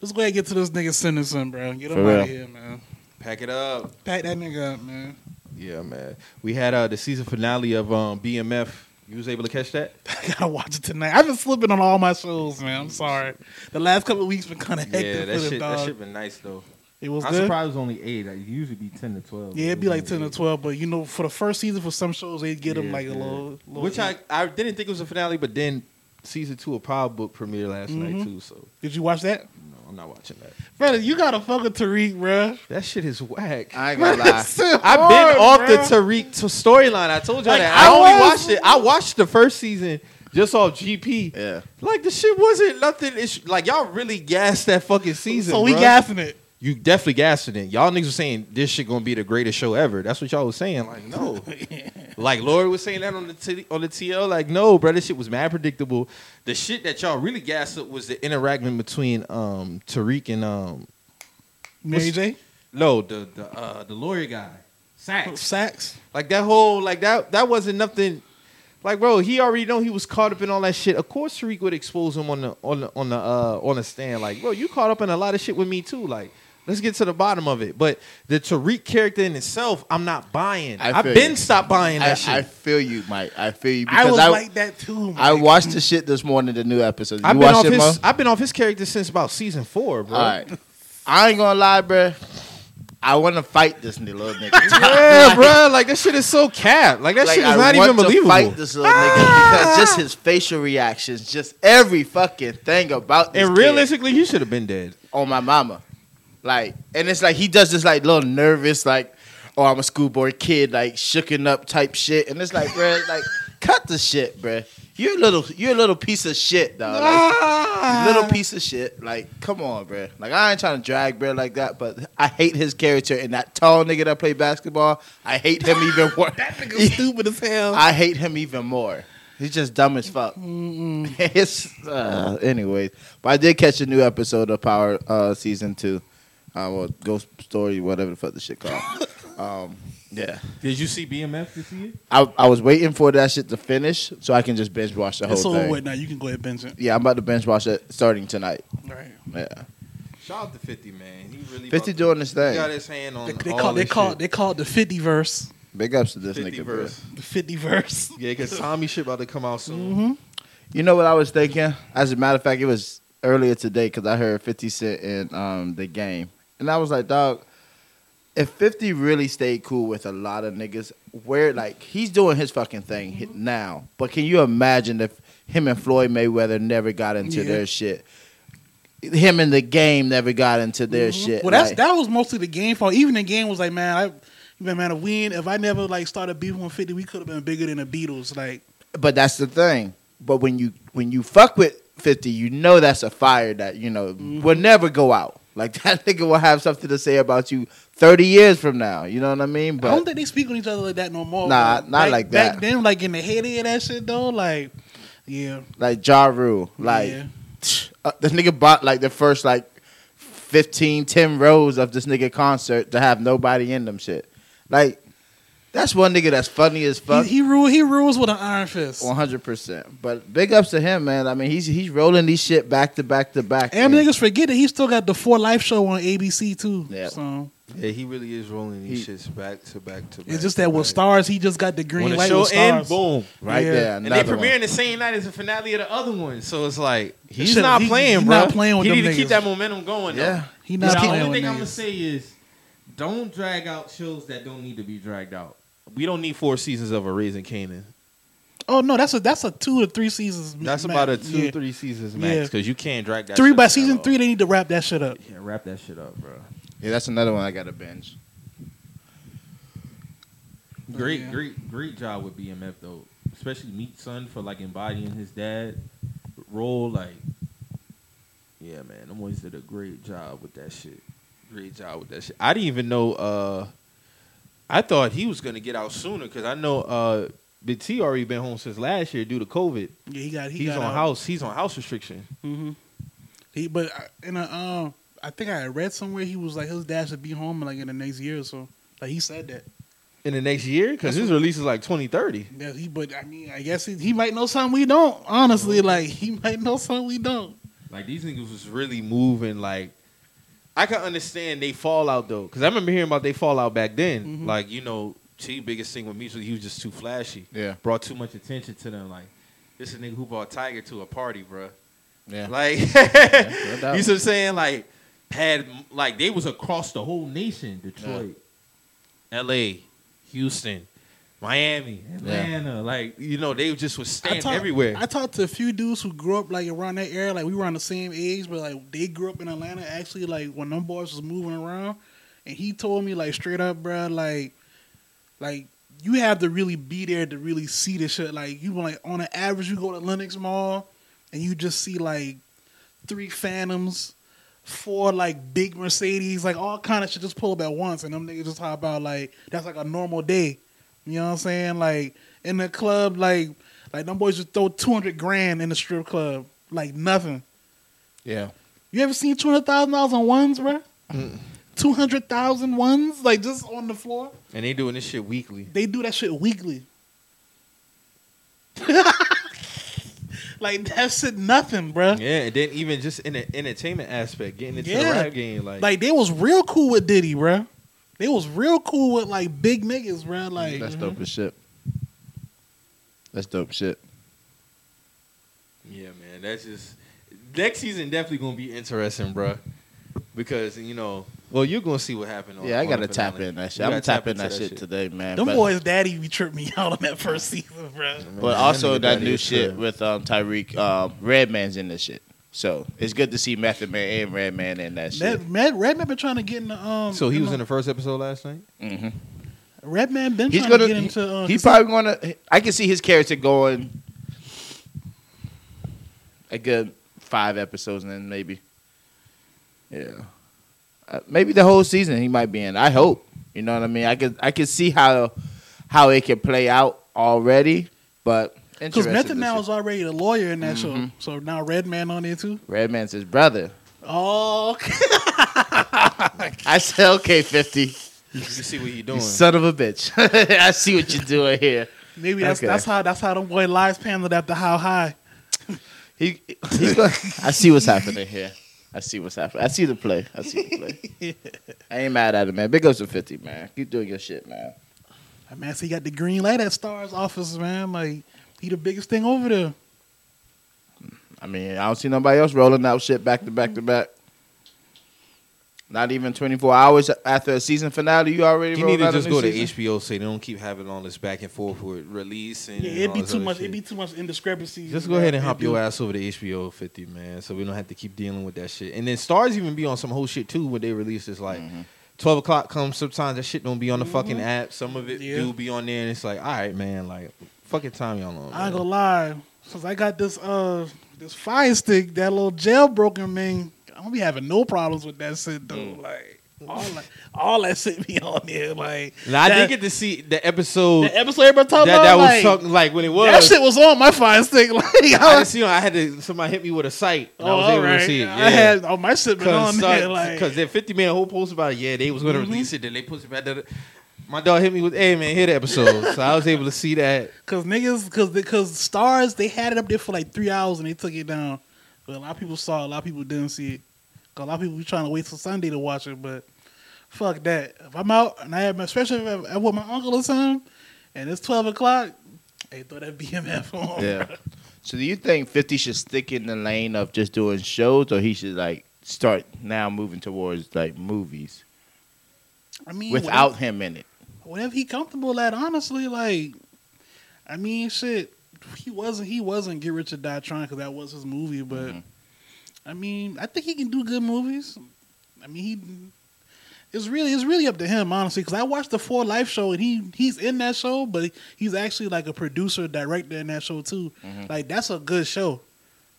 Let's go ahead and get to this nigga sentencing, bro. Get him For out real. of here, man. Pack it up. Pack that nigga up, man. Yeah, man. We had uh, the season finale of um, B M F. You was able to catch that? I gotta watch it tonight. I've been slipping on all my shows, man. I'm sorry. The last couple of weeks been kind of hectic. Yeah, that shit, that shit been nice though. It was. I'm good? surprised it was only eight. It usually be ten to twelve. Yeah, it'd be it like ten eight. to twelve. But you know, for the first season, for some shows they get yeah, them like yeah. a little, little. Which I I didn't think it was a finale, but then season two of Power Book premiered last mm-hmm. night too. So did you watch that? I'm not watching that. Brother, you got to fuck with Tariq, bro. That shit is whack. I ain't gonna lie. I've been hard, off bro. the Tariq storyline. I told y'all like, that. I, I only was... watched it. I watched the first season just off G P. Yeah. Like, the shit wasn't nothing. It's, like, y'all really gassed that fucking season, So we bro. gassing it. You definitely gassing it. Y'all niggas were saying this shit going to be the greatest show ever. That's what y'all was saying. Like, no. yeah. Like, Lori was saying that on the t- on the T L. Like, no, bro. This shit was mad predictable. The shit that y'all really gassed up was the interaction between um, Tariq and um, Mary J. No, the the uh, the lawyer guy, Sachs. Sachs. Like that whole like that that wasn't nothing. Like, bro, he already know he was caught up in all that shit. Of course, Tariq would expose him on the on the on the uh, on the stand. Like, bro, you caught up in a lot of shit with me too. Like, let's get to the bottom of it. But the Tariq character in itself, I'm not buying. I I've been you. stopped buying that I, shit. I feel you, Mike. I feel you. Because I was I, like that too, Mike. I watched the shit this morning, the new episode. You I've been, watched off it, his, I've been off his character since about season four, bro. All right. I ain't going to lie, bro. I want to fight this little nigga. yeah, like, bro. Like, this shit is so cap. Like, that like, shit is I not even believable. I want to fight this little ah! nigga because just his facial reactions, just every fucking thing about this And realistically, kid. he should have been dead. On my mama. Like, and it's like he does this like little nervous like, oh, I'm a schoolboy kid, like shooken up type shit, and it's like, bruh, like cut the shit, bruh. You're a little, you're a little piece of shit, dog. Like, ah. Little piece of shit. Like, come on, bruh. Like, I ain't trying to drag bruh like that, but I hate his character and that tall nigga that played basketball. I hate him even more. That nigga's stupid as hell. I hate him even more. He's just dumb as fuck. it's uh, anyways, but I did catch a new episode of Power uh, season two. Uh, well, ghost story, whatever the fuck the shit called. um, yeah. Did you see B M F this year? I I was waiting for that shit to finish so I can just binge watch the it's whole thing. It's over with now. You can go ahead and binge it. Yeah, I'm about to binge watch it starting tonight. Right. Yeah. Shout out to fifty, man. He really fifty doing this thing. He got his hand on. They, they all call they call they call it the fifty verse. Big ups to this nigga. Verse. The fifty verse. Yeah, because Tommy shit about to come out soon. Mm-hmm. You know what I was thinking? As a matter of fact, it was earlier today because I heard fifty Cent in um, The Game. And I was like, dog, if fifty really stayed cool with a lot of niggas, where, like, he's doing his fucking thing mm-hmm. now. But can you imagine if him and Floyd Mayweather never got into yeah. their shit? Him and the Game never got into their mm-hmm. shit. Well, that's like, that was mostly the Game fault. Even the Game was like, man, I, man, if we, if I never like started beefing with fifty, we could have been bigger than the Beatles. Like, but that's the thing. But when you when you fuck with fifty, you know that's a fire that you know mm-hmm. will never go out. Like, that nigga will have something to say about you thirty years from now. You know what I mean? But I don't think they speak on each other like that no more. Nah, bro. not like, like that. Back then, like in the heyday of that shit though, like yeah, like Ja Rule, like yeah. uh, this nigga bought like the first like fifteen, ten rows of this nigga concert to have nobody in them shit. Like, that's one nigga that's funny as fuck. He, he rules. He rules with an iron fist. One hundred percent. But big ups to him, man. I mean, he's he's rolling these shit back to back to back. And man. Niggas forget that he still got the Four Life show on A B C too. Yeah. So. Yeah, he really is rolling these he, shits back to back to back. It's just that with Stars, he just got the green when light the show with Stars. And boom, right yeah. there. And they premiering the same night as the finale of the other one. So it's like he's not he, playing, he, bro. He's not playing with he them niggas. He need to keep that momentum going. Yeah, though. he not. Playing the only thing I'm gonna say is, don't drag out shows that don't need to be dragged out. We don't need four seasons of a Raising Kanan. Oh no, that's a that's a two to three seasons. That's max. About a two yeah. three seasons max because yeah. you can't drag that. Three shit by season three, they need to wrap that shit up. Yeah, wrap that shit up, bro. Yeah, that's another one I got to binge. Great, oh, yeah. great, great job with B M F though, especially Meat Son for like embodying his dad role. Like, yeah, man, them boys did a great job with that shit. Great job with that shit. I didn't even know. Uh, I thought he was gonna get out sooner because I know uh, Big T already been home since last year due to COVID. Yeah, he got. He he's got on out. house. He's on house restriction. Mm-hmm. He, but in a, um, I think I read somewhere he was like his dad should be home like in the next year or so. Like he said that. In the next year, because his release is like twenty thirty. Yeah, he. But I mean, I guess he, he might know something we don't. Honestly, mm-hmm. like he might know something we don't. Like these niggas was really moving like. I can understand they fallout though, because I remember hearing about they fallout back then. Mm-hmm. Like, you know, T biggest thing with me was he was just too flashy. Yeah, brought too much attention to them. Like, this is a nigga who brought Tiger to a party, bro. Yeah, like yeah, you know what I'm saying? Like, had like they was across the whole nation: Detroit, yeah. L A, Houston, Miami, Atlanta. Yeah. Like, you know, they just was standing everywhere. I talked to a few dudes who grew up like around that area. Like we were on the same age, but like they grew up in Atlanta. Actually, like when them boys was moving around, and he told me like straight up, bro, like, like you have to really be there to really see this shit. Like you like on an average, you go to Lenox Mall, and you just see like three Phantoms, four like big Mercedes, like all kind of shit just pull up at once, and them niggas just talk about like that's like a normal day. You know what I'm saying? Like, in the club, like, like them boys just throw two hundred grand in the strip club. Like, nothing. Yeah. You ever seen two hundred thousand dollars on ones, bro? Mm. two hundred thousand ones? Like, just on the floor? And they doing this shit weekly. They do that shit weekly. Like, that shit nothing, bro. Yeah, and then even just in the entertainment aspect, getting into yeah. the rap game. Like, like, they was real cool with Diddy, bro. They was real cool with like big niggas, bro. Like that's dope as shit. That's dope shit. Yeah, man. That's just next season definitely gonna be interesting, bro. Because you know, well, you're gonna see what happened. On, yeah, I gotta tap in that shit. I'm tapping that, that shit today, man. Them but, boys, daddy, be tripped me out on that first season, bro. But, but also that new shit true. with um, Tariq, um, Redman's in this shit. So it's good to see Method Man and Redman in that shit. Redman Red been trying to get in the um. So he was know. in the first episode last night. Mm-hmm. Redman been he's trying gonna, to get into. Uh, he's probably going to. I can see his character going a good five episodes, and then maybe, yeah, uh, maybe the whole season he might be in. I hope. You know what I mean. I could I could see how how it can play out already, but. Because Method now is already the lawyer in that mm-hmm. show. So now Redman on there too? Redman's his brother. Oh. I said, okay, fifty. You see what you're doing. You son of a bitch. I see what you're doing here. Maybe that's okay. that's how that's how them boy lies paneled after How High. he, he's like, I see what's happening here. I see what's happening. I see the play. I see the play. yeah. I ain't mad at it, man. Big ups to fifty, man. Keep doing your shit, man. I mean, so he got the green light at Star's office, man. Like... He the biggest thing over there. I mean, I don't see nobody else rolling out shit back to back to back. Not even twenty-four hours after a season finale, you already. You need to just go to H B O, so they don't keep having all this back and forth with release and. Yeah, it'd be too much. Shit. It'd be too much indiscrepancies. Just go ahead and hop your ass over to H B O fifty, man, so we don't have to keep dealing with that shit. And then Stars even be on some whole shit too when they release. It's like mm-hmm. twelve o'clock comes. Sometimes that shit don't be on the mm-hmm. fucking app. Some of it yeah. do be on there, and it's like, all right, man, like fucking time y'all on. I ain't gonna lie, since I got this uh this Fire Stick, that little jailbroken man. I'm gonna be having no problems with that shit, though. Mm. Like all that, all that shit be on there. Like now, that, I did get to see the episode. The episode everybody talking that, about that was like, talking, like when it was that shit was on my Fire Stick. Like I, I was, you know, I had to somebody hit me with a site. And oh, I was able right. to see it. Yeah. I had all oh, my shit been on there. Like because that fifty man whole post about it. Yeah, they was gonna mm-hmm. release it. Then they pushed it back. There. My dog hit me with, hey man, hear the episode. So I was able to see that because niggas, because because Stars they had it up there for like three hours and they took it down. But a lot of people saw it. A lot of people didn't see it. A lot of people were trying to wait till Sunday to watch it. But fuck that. If I'm out, and I have my, especially if I'm with my uncle or something, and it's twelve o'clock, hey, throw that B M F on. Yeah. Bro. So do you think fifty should stick in the lane of just doing shows, or he should like start now moving towards like movies? I mean, without whatever, him in it. Whatever he comfortable at, honestly, like, I mean, shit. He wasn't. He wasn't Get Rich or Die Trying because that was his movie. But mm-hmm. I mean, I think he can do good movies. I mean, he. It's really, it's really up to him, honestly. Because I watched the Four Life show and he, he's in that show, but he's actually like a producer, director in that show too. Mm-hmm. Like that's a good show.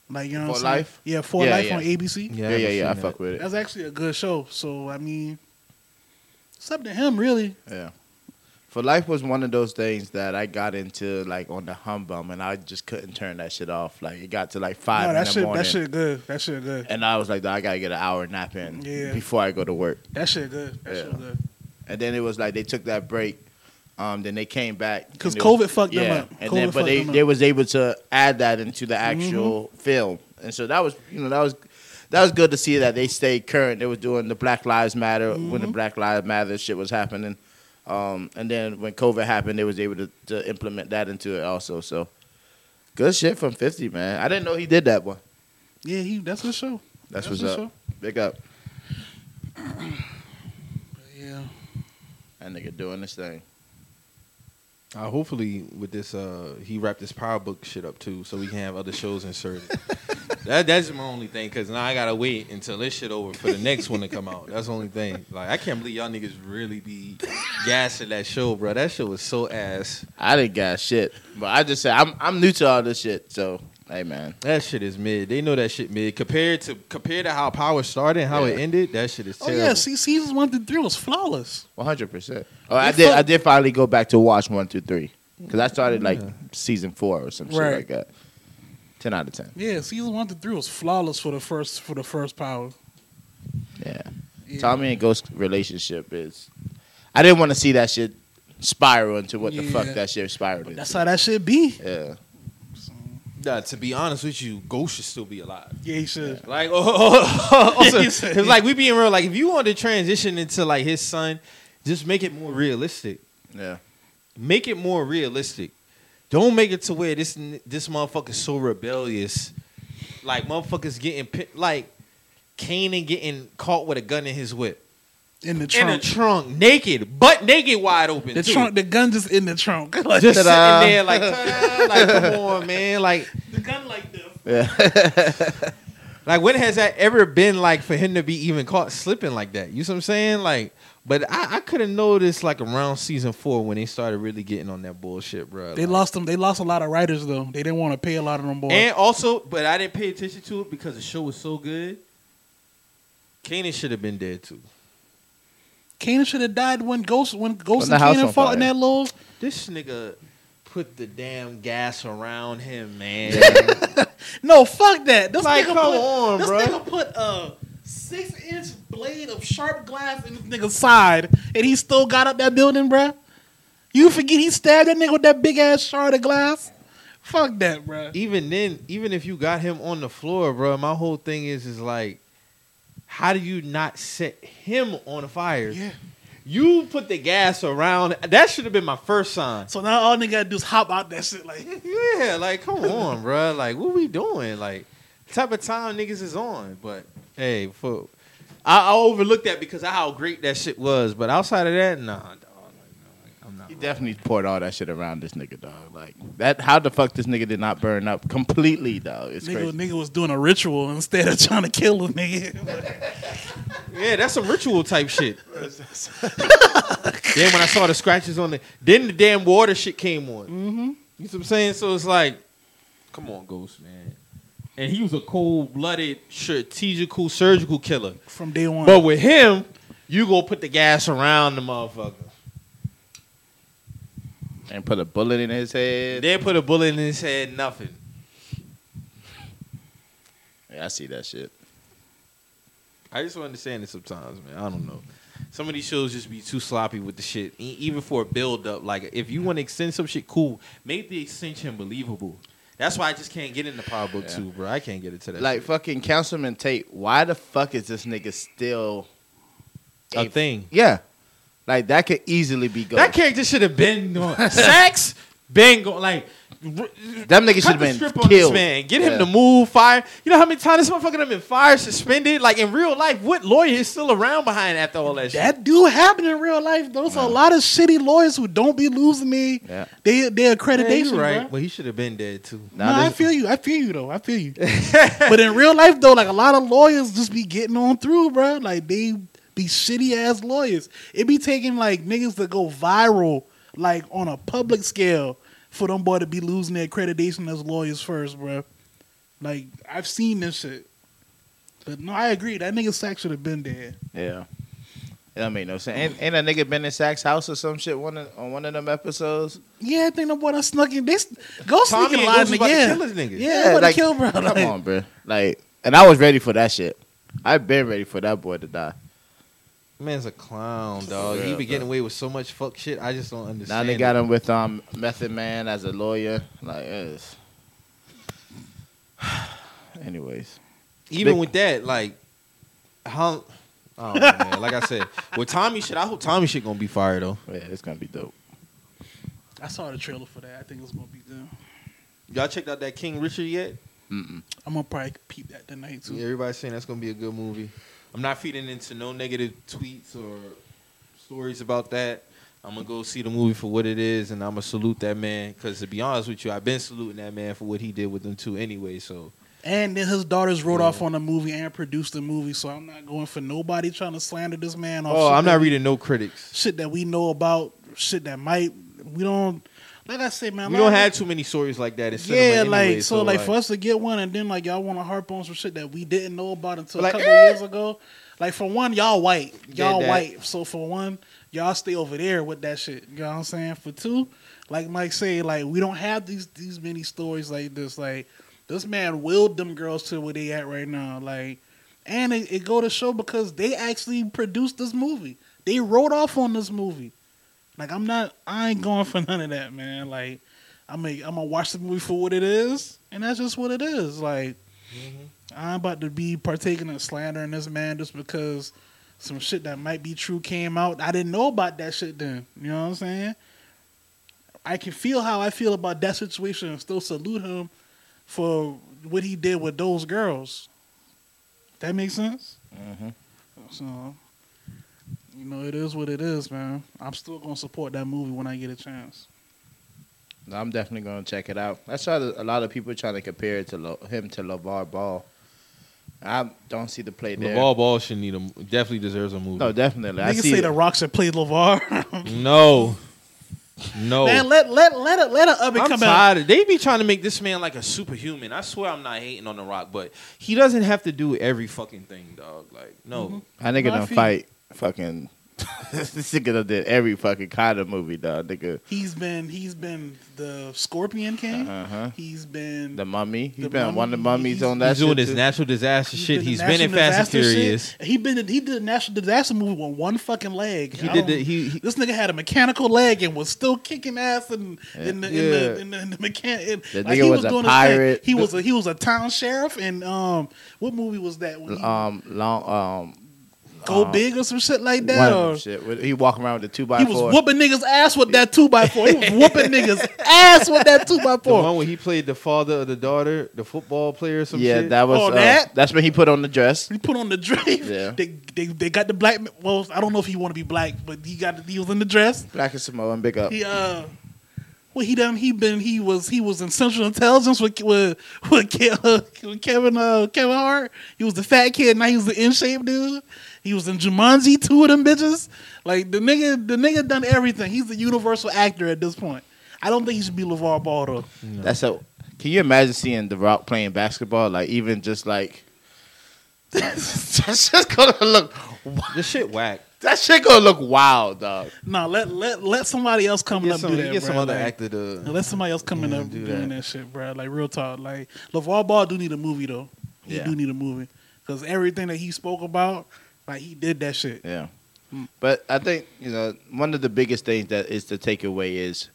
Like you know, Four what I'm Life. Saying? Yeah, Four yeah, Life yeah. on A B C. Yeah, yeah, yeah. yeah I that. fuck with it. That's actually a good show. So I mean, it's up to him, really. Yeah. For Life was one of those things that I got into like on the humbum, and I just couldn't turn that shit off. Like it got to like five no, that in the shit, morning. That shit good. That shit good. And I was like, I gotta get an hour nap in yeah. before I go to work. That shit good. That yeah. shit good. And then it was like they took that break. Um, then they came back because COVID was, fucked yeah. them up. And COVID then, but they, they was able to add that into the actual mm-hmm. film, and so that was you know that was. That was good to see that they stayed current. They were doing the Black Lives Matter mm-hmm. when the Black Lives Matter shit was happening. Um, and then when COVID happened, they was able to, to implement that into it also. So good shit from fifty, man. I didn't know he did that one. Yeah, he. That's what's show. That's, that's what's, what's up. Show. Big up. Yeah, that nigga doing this thing. Uh, hopefully with this, uh, he wrapped this Power Book shit up too, so we can have other shows inserted. that that's my only thing, cause now I gotta wait until this shit over for the next one to come out. That's the only thing. Like I can't believe y'all niggas really be gassing that show, bro. That shit was so ass. I didn't gas shit, but I just said I'm I'm new to all this shit, so hey man, that shit is mid. They know that shit mid compared to compared to how Power started and how yeah. it ended. That shit is terrible. Oh yeah, see, seasons one through three was flawless. One hundred percent. Oh, I did. Fun. I did finally go back to watch one through three because I started like yeah. season four or some right. shit like that. Ten out of ten. Yeah, season one to three was flawless for the first for the first Power. Yeah, yeah. Tommy and Ghost relationship is. I didn't want to see that shit spiral into what yeah. the fuck that shit spiraled into. That's how that shit be. Yeah. Nah, to be honest with you, Ghost should still be alive. Yeah, he should. Yeah. Like, oh, oh, oh, also, yeah, it's like we being real. Like, if you want to transition into like his son, just make it more realistic. Yeah. Make it more realistic. Don't make it to where this this motherfucker's so rebellious. Like, motherfuckers getting, like, Kanan getting caught with a gun in his whip. In the trunk. In the trunk, naked, butt naked, wide open. The too. Trunk, the gun just in the trunk. Like, just ta-da. Sitting there like, like, come on, man. Like the gun like this. Yeah. Like, when has that ever been, like, for him to be even caught slipping like that? You see what I'm saying? Like... But I, I couldn't notice like around season four when they started really getting on that bullshit, bro. They like, lost them. They lost a lot of writers though. They didn't want to pay a lot of them boys. And also, but I didn't pay attention to it because the show was so good. Kanan should have been dead too. Kanan should have died when Ghost when Ghost when and Kanan fought in that little. This nigga put the damn gas around him, man. No, fuck that. This like, nigga come put, on, this bro. Nigga put uh. six-inch blade of sharp glass in this nigga's side, and he still got up that building, bruh. You forget he stabbed that nigga with that big-ass shard of glass? Fuck that, bruh. Even then, even if you got him on the floor, bruh, my whole thing is, is like, how do you not set him on fire? Yeah. You put the gas around. That should have been my first sign. So now all nigga gotta do is hop out that shit. Like, yeah, like, come on, bruh. Like, what we doing? Like, type of time niggas is on, but... Hey, for I, I overlooked that because of how great that shit was. But outside of that, nah, dog. Like, like, I'm not. He definitely poured all that shit around this nigga, dog. Like that. How the fuck this nigga did not burn up completely, dog? It's nigga, crazy. Nigga was doing a ritual instead of trying to kill a nigga. Yeah, that's some ritual type shit. Then when I saw the scratches on the, then the damn water shit came on. Mm-hmm. You know what I'm saying? So it's like, come on, Ghost, man. And he was a cold-blooded, strategical, surgical killer. From day one. But with him, you gonna put the gas around the motherfucker. And put a bullet in his head. They put a bullet in his head, nothing. Yeah, I see that shit. I just don't understand it sometimes, man. I don't know. Some of these shows just be too sloppy with the shit. Even for a build-up. Like, if you want to extend some shit, cool. Make the extension believable. That's why I just can't get into Power Book yeah. two, bro. I can't get into that. Like, shit. Fucking Councilman Tate, why the fuck is this nigga still... A, a thing. Yeah. Like, that could easily be gone. That character should have been gone. Sax, been gone. Like... That nigga should have been strip killed. On this man. Get yeah. him to move, fire. You know how many times this motherfucker done been fired, suspended? Like in real life, what lawyer is still around behind after all that, that shit? That do happen in real life. Those wow. are a lot of shitty lawyers who don't be losing me. Yeah. They their accreditation, yeah, right? Bro. Well, he should have been dead too. No, nah, I feel you. I feel you though. I feel you. But in real life though, like a lot of lawyers just be getting on through, bro. Like they be shitty ass lawyers. It be taking like niggas to go viral, like on a public scale. For them boy to be losing their accreditation as lawyers first, bro. Like, I've seen this shit. But no, I agree. That nigga Sax should have been dead. Yeah. It don't make no sense. Ain't, ain't a nigga been in Sax's house or some shit one of, on one of them episodes? Yeah, I think the boy that snuck in. They, go sneak and lie to kill this nigga. Yeah, yeah, like, kill, bro. Come like, on, bro. Like, and I was ready for that shit. I've been ready for that boy to die. Man's a clown, dog. Real, he be getting away with so much fuck shit. I just don't understand. Now they got him with um Method Man as a lawyer. Like, yes. Anyways, even big. With that, like, how? Oh man, like I said, with Tommy shit, I hope Tommy shit gonna be fire though. Yeah, it's gonna be dope. I saw the trailer for that. I think it's gonna be good. Y'all checked out that King Richard yet? Mm-mm. I'm gonna probably peep that tonight too. Yeah, everybody's saying that's gonna be a good movie. I'm not feeding into no negative tweets or stories about that. I'm going to go see the movie for what it is, and I'm going to salute that man. Because to be honest with you, I've been saluting that man for what he did with them two anyway. So, and then his daughters wrote yeah. off on the movie and produced the movie, so I'm not going for nobody trying to slander this man. Off oh, I'm not reading no critics. Shit that we know about, shit that might, we don't... Like I say, man, we like, don't have too many stories like that in cinema. Yeah, like anyway, so, so, like, like for us to get one, and then like y'all want to harp on some shit that we didn't know about until like, a couple eh. of years ago. Like for one, y'all white, y'all yeah, white. So for one, y'all stay over there with that shit. You know what I'm saying? For two, like Mike say, like we don't have these these many stories like this. Like this man willed them girls to where they at right now. Like, and it, it go to show because they actually produced this movie. They wrote off on this movie. Like, I'm not, I ain't going for none of that, man. Like, I'm going to watch the movie for what it is, and that's just what it is. Like, mm-hmm. I'm about to be partaking in slandering this man just because some shit that might be true came out. I didn't know about that shit then. You know what I'm saying? I can feel how I feel about that situation and still salute him for what he did with those girls. That makes sense? Mm-hmm. So... You know, it is what it is, man. I'm still going to support that movie when I get a chance. No, I'm definitely going to check it out. I saw a lot of people trying to compare it to Lo- him to LeVar Ball. I don't see the play there. LeVar Ball should need a, definitely deserves a movie. No, definitely. I see say it. The Rock should play LeVar. No. No. Man, let let let it let it up and I'm come tired. Out. They be trying to make this man like a superhuman. I swear I'm not hating on The Rock, but he doesn't have to do every fucking thing, dog. Like, no. Mm-hmm. I nigga no, don't fight. Fucking, this nigga did every fucking kind of movie, dog. Nigga, he's been he's been the Scorpion King. Uh-huh. He's been the Mummy. He's the been mummy. One of the mummies he's, on that. He's shit doing his too. Natural disaster he's shit. He's been in Fast and Furious. He been he did a natural disaster movie with one fucking leg. He I did. The, he, he this nigga had a mechanical leg and was still kicking ass in in the in the in the, the mechanic. The like nigga he was, was a doing pirate. He was a, he was a town sheriff. And um, what movie was that? When he, um, long um. Go um, big or some shit like that. Or shit. He walking around with the two by four. He was four. whooping niggas' ass with that two by four. He was whooping niggas' ass with that two by four. The one where he played the father of the daughter, the football player or some yeah, shit. Yeah, that was... Oh, uh, that? That's when he put on the dress. He put on the dress. Yeah. They, they, they got the black... Well, I don't know if he want to be black, but he got he was in the dress. Black and Samoan, big up. He, uh... Well, he done. He been. He was. He was in Central Intelligence with with with Kevin uh, Kevin Hart. He was the fat kid. Now he's the in shape dude. He was in Jumanji. Two of them bitches. Like the nigga. The nigga done everything. He's a universal actor at this point. I don't think he should be LeVar Ball though. No. That's a. Can you imagine seeing The Rock playing basketball? Like even just like. That's just gonna look. This shit whack. That shit gonna look wild, dog. No, let let let somebody else come up some, do that, get bro. Some other like, actor to, let somebody else come yeah, up do doing that. that shit, bro. Like real talk, like LeVar Ball do need a movie though. He yeah. do need a movie because everything that he spoke about, like he did that shit. Yeah, mm. But I think you know one of the biggest things that is the takeaway is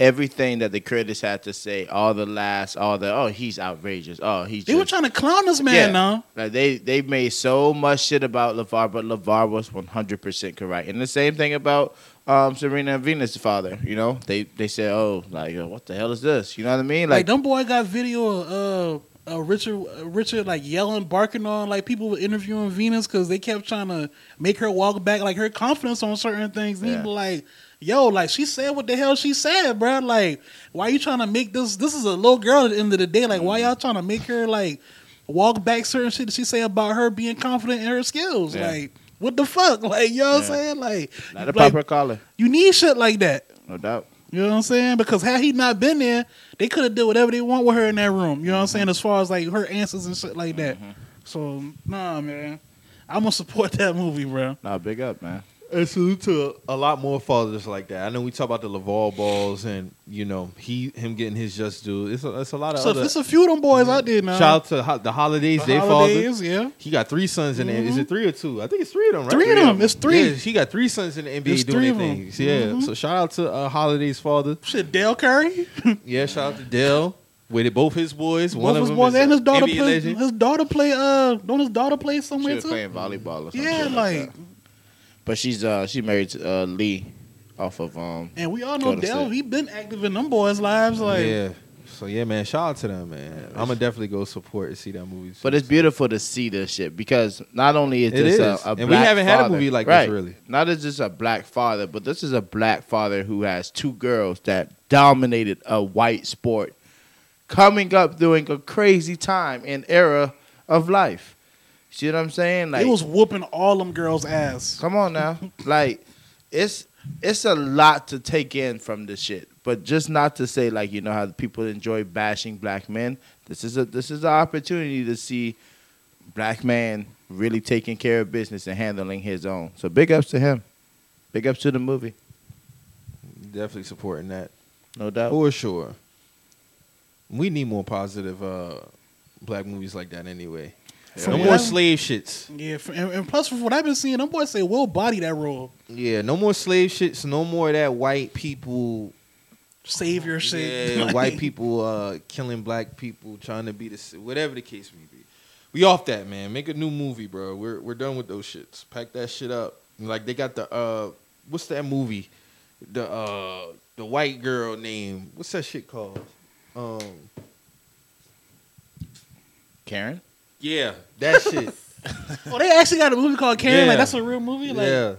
everything that the critics had to say, all the laughs, all the oh he's outrageous, oh he's. They just, were trying to clown this man, yeah. now. Like they they made so much shit about LeVar, but LeVar was one hundred percent correct. And the same thing about um, Serena and Venus' father. You know, they they said oh like what the hell is this? You know what I mean? Like, like them boy got video of uh, uh, Richard uh, Richard like yelling, barking on like people were interviewing Venus because they kept trying to make her walk back like her confidence on certain things. And yeah. He was like. Yo, like, she said what the hell she said, bro. Like, why you trying to make this? This is a little girl at the end of the day. Like, why y'all trying to make her, like, walk back certain shit that she say about her being confident in her skills? Yeah. Like, what the fuck? Like, you know what I'm saying? Like, not a proper collar. You need shit like that. No doubt. You know what I'm saying? Because had he not been there, they could have did whatever they want with her in that room. You know what I'm saying? As far as, like, her answers and shit like that. Mm-hmm. So, nah, man. I'm going to support that movie, bro. Nah, big up, man. It's to a lot more fathers like that. I know we talk about the LeVar Balls and you know he him getting his just due. It's a, it's a lot of so other. There's a few of them boys yeah. out there now. Shout out to the holidays. The they holidays, father. Yeah. He got three sons in mm-hmm. the. Is it three or two? I think it's three of them. Right? Three, three of them. Of them. It's three. Yeah, he got three sons in the N B A it's doing their things. Yeah. Mm-hmm. So shout out to uh, Holiday's father. Shit, Dale Curry. yeah. Shout out to Dale. With both his boys, both one his of them boys is and his daughter. N B A play, legend. His daughter play. Uh, don't his daughter play somewhere she too? Playing volleyball. Or something yeah, like. like But she's uh she married to, uh, Lee off of um and we all know Dell. He been active in them boys' lives like yeah. So yeah, man, shout out to them, man. I'm gonna definitely go support and see that movie. But it's beautiful to see this shit because not only is this a, a black and we haven't father, had a movie like right. this really. Not is this a black father, but this is a black father who has two girls that dominated a white sport, coming up during a crazy time and era of life. See what I'm saying? Like, it was whooping all them girls' ass. Come on now. Like, it's it's a lot to take in from this shit. But just not to say, like, you know how people enjoy bashing black men. This is a this is an opportunity to see black man really taking care of business and handling his own. So big ups to him. Big ups to the movie. Definitely supporting that. No doubt. For sure. We need more positive uh, black movies like that anyway. From no more I've, slave shits. Yeah, for, and, and plus, from what I've been seeing, them boys say, we'll body that role. Yeah, no more slave shits, no more of that white people... Savior shit. Yeah, like, white people uh, killing black people, trying to be the... Whatever the case may be. We off that, man. Make a new movie, bro. We're we're done with those shits. Pack that shit up. Like, they got the... uh, what's that movie? The uh, the white girl name. What's that shit called? Um, Karen? Yeah, that shit. Oh, they actually got a movie called Karen. Yeah. Like, that's a real movie? Like, yeah.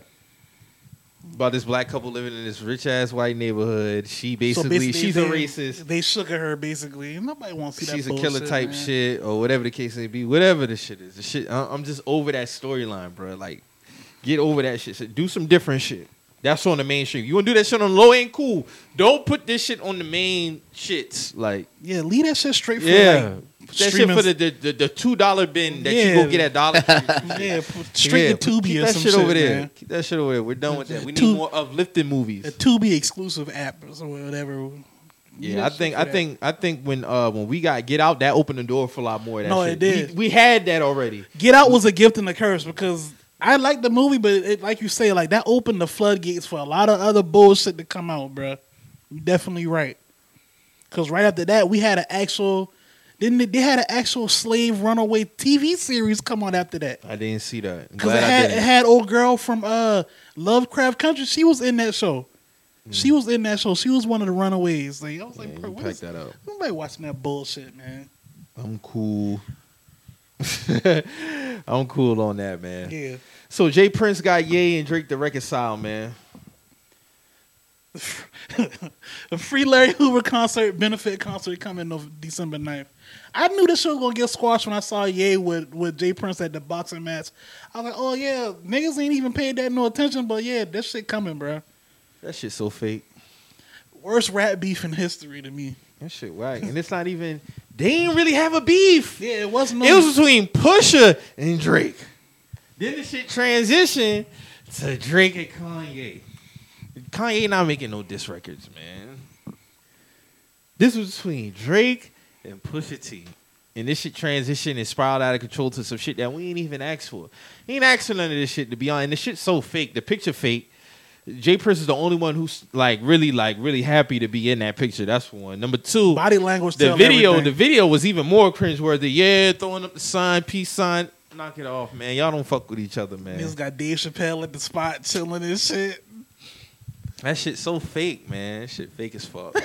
About this black couple living in this rich-ass white neighborhood. She basically, so basically she's they, a racist. They shook at her, basically. Nobody wants to see she's that She's a killer type man. Shit, or whatever the case may be. Whatever the shit is. The shit. I'm just over that storyline, bro. Like, get over that shit. So do some different shit. That's on the mainstream. You want to do that shit on the low end? Cool. Don't put this shit on the main shits. Like, yeah, leave that shit straight for yeah. like, that shit for the the, the, the two dollar bin that yeah. you go get at Dollar Tree. Yeah, straight yeah. to Tubi. Keep or that some shit over there. Man. Keep that shit over there. We're done with that. We need Tubi, more uplifting movies. A Tubi exclusive app or whatever. Yeah, yeah I think I that. think I think when uh when we got Get Out, that opened the door for a lot more of that. No, shit. it did. We, we had that already. Get Out was a gift and a curse because I like the movie, but it, like you say, like that opened the floodgates for a lot of other bullshit to come out, bro. You're definitely right. Because right after that, we had an actual. Then they, they had an actual slave runaway T V series come on after that. I didn't see that. Because it had, it had old girl from uh, Lovecraft Country. She was in that show. Mm. She was in that show. She was one of the runaways. Like I was yeah, like, bro, what is that up? Nobody watching that bullshit, man. I'm cool. I'm cool on that, man. Yeah. So J. Prince got Ye and Drake to reconcile, man. A free Larry Hoover concert, benefit concert coming December ninth. I knew this show was going to get squashed when I saw Ye with, with J. Prince at the boxing match. I was like, oh yeah, niggas ain't even paid that no attention, but yeah, that shit coming, bro. That shit's so fake. Worst rap beef in history to me. That shit whack. And it's not even, they didn't really have a beef. Yeah, it wasn't. No- it was between Pusha and Drake. Then the shit transitioned to Drake and Kanye. Kanye not making no diss records, man. This was between Drake and Pusha T. And this shit transitioned and spiraled out of control to some shit that we ain't even asked for. We ain't asked for none of this shit, to be honest. And this shit's so fake. The picture fake. J. Prince is the only one who's like really, like really happy to be in that picture. That's one. Number two, body language. The video, everything. The video was even more cringeworthy. Yeah, throwing up the sign, peace sign. Knock it off, man. Y'all don't fuck with each other, man. Niggas got Dave Chappelle at the spot chilling and shit. That shit's so fake, man. That shit fake as fuck.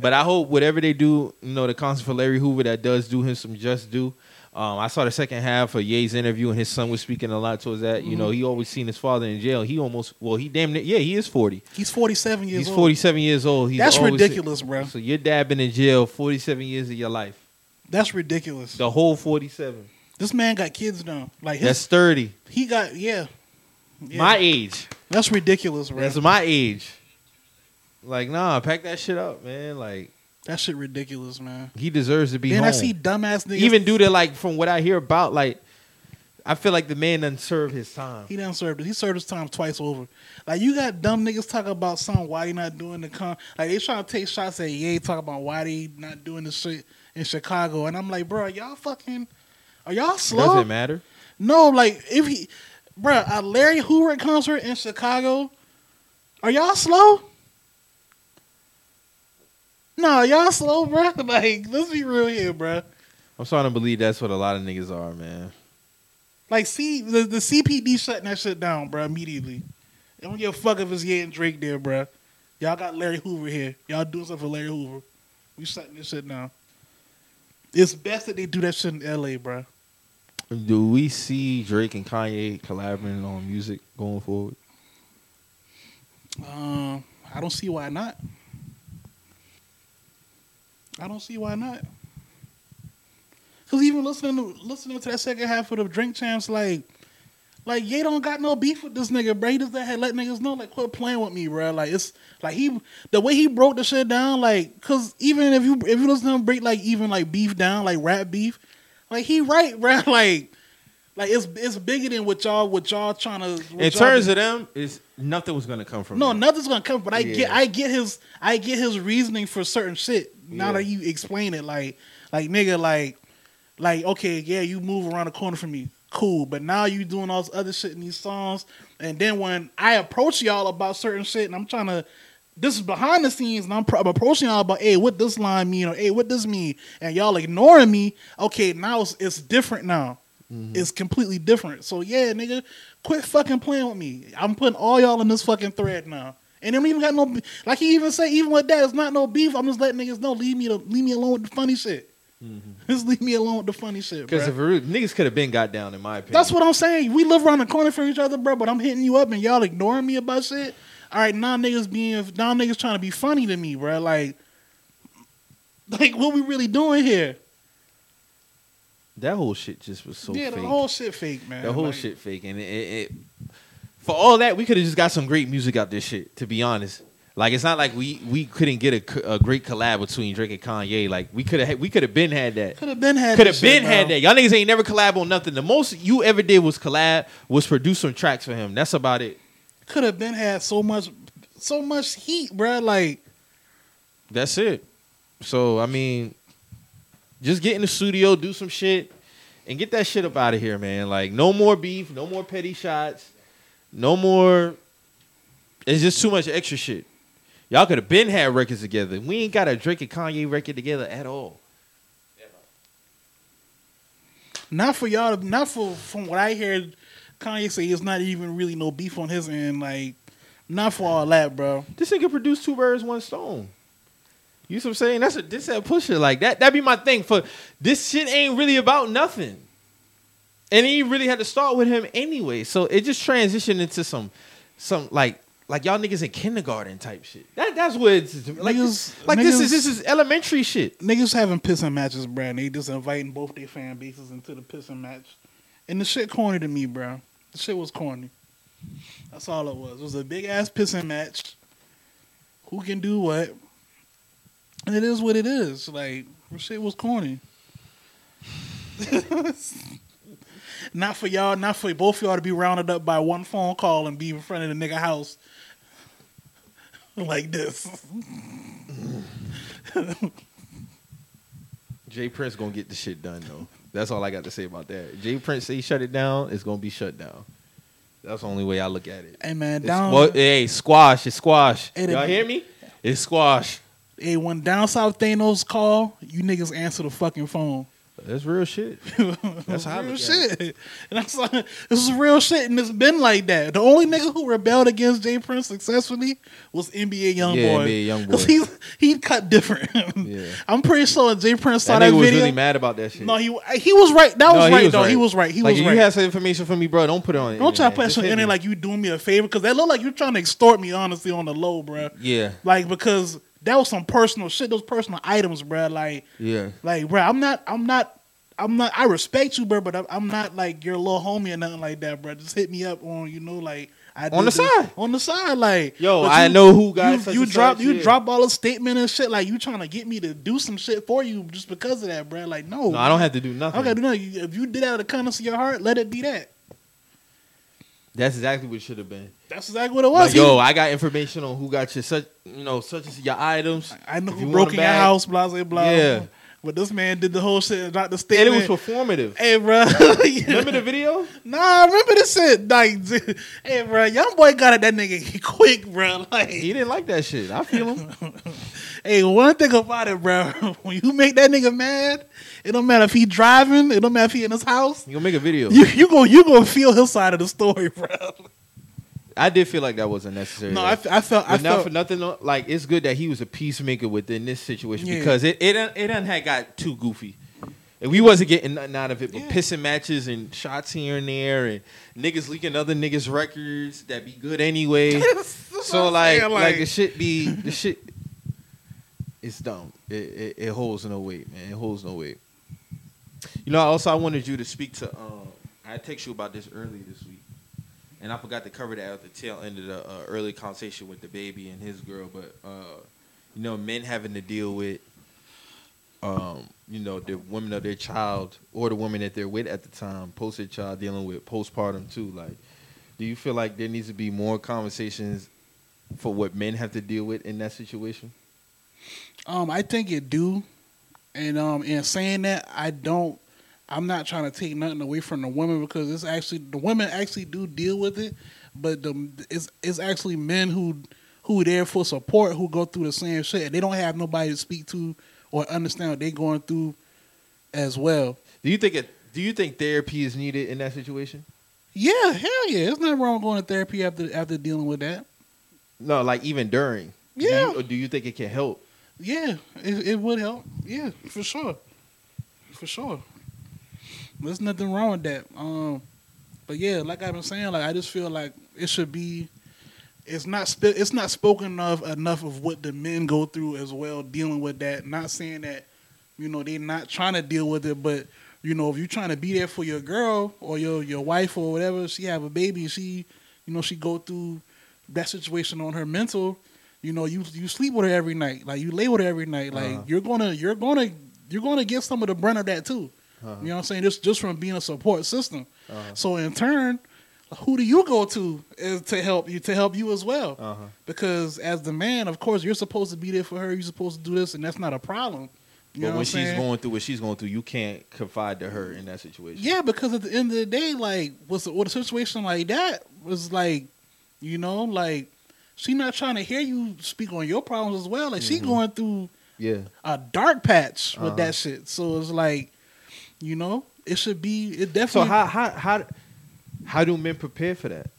But I hope whatever they do, you know, the concert for Larry Hoover, that does do him some just do. Um, I saw the second half of Ye's interview, and his son was speaking a lot towards that. Mm-hmm. You know, he always seen his father in jail. He almost, well, he damn near, yeah, he is forty. He's forty-seven years He's old. He's forty-seven years old. He's That's ridiculous, bro. So your dad been in jail forty-seven years of your life. That's ridiculous. The whole forty-seven. This man got kids now. Like his, That's thirty. He got, yeah. yeah. My age. That's ridiculous, bro. That's my age. Like, nah, pack that shit up, man. Like, that shit ridiculous, man. He deserves to be home. Man, I see dumbass niggas. Even dude that, like, from what I hear about, like, I feel like the man done served his time. He done served it. He served his time twice over. Like, you got dumb niggas talking about something, why you not doing the con. Like, they trying to take shots at Ye, talking about why they not doing the shit in Chicago. And I'm like, bro, y'all fucking, are y'all slow? Does it matter? No, like, if he... Bro, a Larry Hoover concert in Chicago. Are y'all slow? No, y'all slow, bro. Like, let's be real here, bro. I'm starting to believe that's what a lot of niggas are, man. Like, see, the, the C P D shutting that shit down, bro, immediately. They don't give a fuck if it's Ye and Drake there, bro. Y'all got Larry Hoover here. Y'all doing stuff for Larry Hoover. We shutting this shit down. It's best that they do that shit in L A, bro. Do we see Drake and Kanye collaborating on music going forward? Um, I don't see why not. I don't see why not. Cause even listening to listening to that second half of the Drink Champs, like, like Ye don't got no beef with this nigga, bro. He just let niggas know, like, quit playing with me, bro. Like, it's like he the way he broke the shit down, like, cause even if you if you listen to him break like even like beef down, like rap beef. Like, he right, bro. Like, like it's it's bigger than what y'all what y'all trying to. In terms do. Of them, it's nothing was gonna come from. No, them. Nothing's gonna come. But I yeah. get I get his I get his reasoning for certain shit. Now yeah. that you explain it, like like nigga, like like okay, yeah, you move around the corner from me, cool. But now you doing all this other shit in these songs, and then when I approach y'all about certain shit, and I'm trying to. This is behind the scenes, and I'm, pro- I'm approaching y'all about, hey, what this line mean? Or, hey, what this mean? And y'all ignoring me. Okay, now it's, it's different now. Mm-hmm. It's completely different. So, yeah, nigga, quit fucking playing with me. I'm putting all y'all in this fucking thread now. And then we even got no, be- like he even said, even with that, it's not no beef. I'm just letting niggas know, leave me to, leave me alone with the funny shit. Mm-hmm. Just leave me alone with the funny shit, bro. Because niggas could have been got down, in my opinion. That's what I'm saying. We live around the corner from each other, bro, but I'm hitting you up, and y'all ignoring me about shit. All right, now niggas being now niggas trying to be funny to me, bro. Like, like what we really doing here? That whole shit just was so yeah, fake. Yeah, the whole shit fake, man. The whole like, shit fake, and it, it, it for all that we could have just got some great music out this shit. To be honest, like it's not like we, we couldn't get a, a great collab between Drake and Kanye. Like we could have we could have been had that. Could have been had. Could have been shit, had bro. That. Y'all niggas ain't never collab on nothing. The most you ever did was collab was produce some tracks for him. That's about it. Could have been had so much, so much heat, bro. Like, that's it. So I mean, just get in the studio, do some shit, and get that shit up out of here, man. Like, no more beef, no more petty shots, no more. It's just too much extra shit. Y'all could have been had records together. We ain't got a Drake and Kanye record together at all. Not for y'all. Not for from what I heard, Kanye say it's not even really no beef on his end. Like, not for all that, bro. This nigga produced two birds, one stone. You see what I'm saying? That's a this that pusher like that. That be my thing. For this shit ain't really about nothing. And he really had to start with him anyway. So it just transitioned into some, some like like y'all niggas in kindergarten type shit. That that's what it's like. Niggas, like niggas, this is this is elementary shit. Niggas having pissing matches, bro. They just inviting both their fan bases into the pissing match. And the shit corny to me, bro. The shit was corny. That's all it was. It was a big ass pissing match. Who can do what? And it is what it is. Like, the shit was corny. Not for y'all, not for both of y'all to be rounded up by one phone call and be in front of the nigga house like this. J. Prince gonna get the shit done though. That's all I got to say about that. J. Prince say shut it down, it's gonna be shut down. That's the only way I look at it. Hey man, down. Squ- hey, squash, it's squash. Hey, y'all hear me? It's squash. Hey, when down south Thanos call, you niggas answer the fucking phone. That's real shit. That's how real I look shit. At it. And I'm sorry, this is real shit, and it's been like that. The only nigga who rebelled against J. Prince successfully was N B A YoungBoy. Yeah, N B A YoungBoy. He he cut different. Yeah. I'm pretty sure J. Prince saw that, that nigga video. Was really mad about that shit. No, he he was right. That was no, right though. He was right. He was right. He like, was you right. Had some information for me, bro. Don't put it on. Don't try to put it on the internet like you doing me a favor, because that looked like you trying to extort me, honestly, on the low, bro. Yeah. Like, because that was some personal shit. Those personal items, bro. Like, yeah. Like, bro, I'm not, I'm not, I'm not, I respect you, bro, but I'm not like your little homie or nothing like that, bro. Just hit me up on, you know, like, I on the this, side. On the side, like, yo, you, I know who got you, you drop, you shit. drop all the statement and shit. Like, you trying to get me to do some shit for you just because of that, bro. Like, no. No, I don't have to do nothing. I don't have to do nothing. If you did out of the kindness of your heart, let it be that. That's exactly what it should have been. That's exactly what it was. Like, yo, I got information on who got your such, you know, such as your items. I know who broke in your house, blah, blah, blah. Yeah. But this man did the whole shit and dropped the statement. And it was performative. Hey, bro. Remember the video? Nah, I remember this shit. Like, hey, bro, young boy got at that nigga quick, bro. Like, he didn't like that shit. I feel him. Hey, one thing about it, bro. When you make that nigga mad, it don't matter if he driving. It don't matter if he in his house. You gonna make a video. You you gonna you gonna feel his side of the story, bro. I did feel like that wasn't necessary. No, I, I felt. But I not felt, for nothing. Like, it's good that he was a peacemaker within this situation, yeah. Because it it it done had got too goofy, and we wasn't getting nothing out of it but yeah. Pissing matches and shots here and there, and niggas leaking other niggas' records that be good anyway. So like, saying, like like the shit be the shit. It's dumb. It, it it holds no weight, man. It holds no weight. You know. Also, I wanted you to speak to. Um, I text you about this early this week. And I forgot to cover that at the tail end of the uh, early conversation with the baby and his girl. But, uh, you know, men having to deal with, um, you know, the women of their child or the woman that they're with at the time, post their child, dealing with postpartum too. Like, do you feel like there needs to be more conversations for what men have to deal with in that situation? Um, I think it do. And um, in saying that, I don't. I'm not trying to take nothing away from the women, because it's actually the women actually do deal with it, but the, it's it's actually men who who are there for support, who go through the same shit, and they don't have nobody to speak to or understand what they're going through as well. Do you think it, do you think therapy is needed in that situation? Yeah, hell yeah. It's not wrong going to therapy after after dealing with that. No, like even during. Yeah. Do you, or do you think it can help? Yeah, it, it would help. Yeah, for sure. For sure. There's nothing wrong with that. Um, but yeah, like I've been saying, like I just feel like it should be. It's not. Sp- it's not spoken of enough of what the men go through as well, dealing with that. Not saying that, you know, they're not trying to deal with it, but you know, if you're trying to be there for your girl or your your wife or whatever, she have a baby, she, you know, she go through that situation on her mental. You know, you you sleep with her every night, like you lay with her every night, like uh-huh. you're gonna you're gonna you're gonna get some of the brunt of that too. Uh-huh. You know what I'm saying? Just just from being a support system. Uh-huh. So in turn, who do you go to is to help you to help you as well? Uh-huh. Because as the man, of course, you're supposed to be there for her. You're supposed to do this, and that's not a problem. You but know when what she's saying? Going through what she's going through, you can't confide to her in that situation. Yeah, because at the end of the day, like, what's a, what a situation like that was like, you know, like she not trying to hear you speak on your problems as well. Like mm-hmm. she going through yeah. a dark patch with uh-huh. that shit. So it's like. You know, it should be. It definitely. So how how how how do men prepare for that?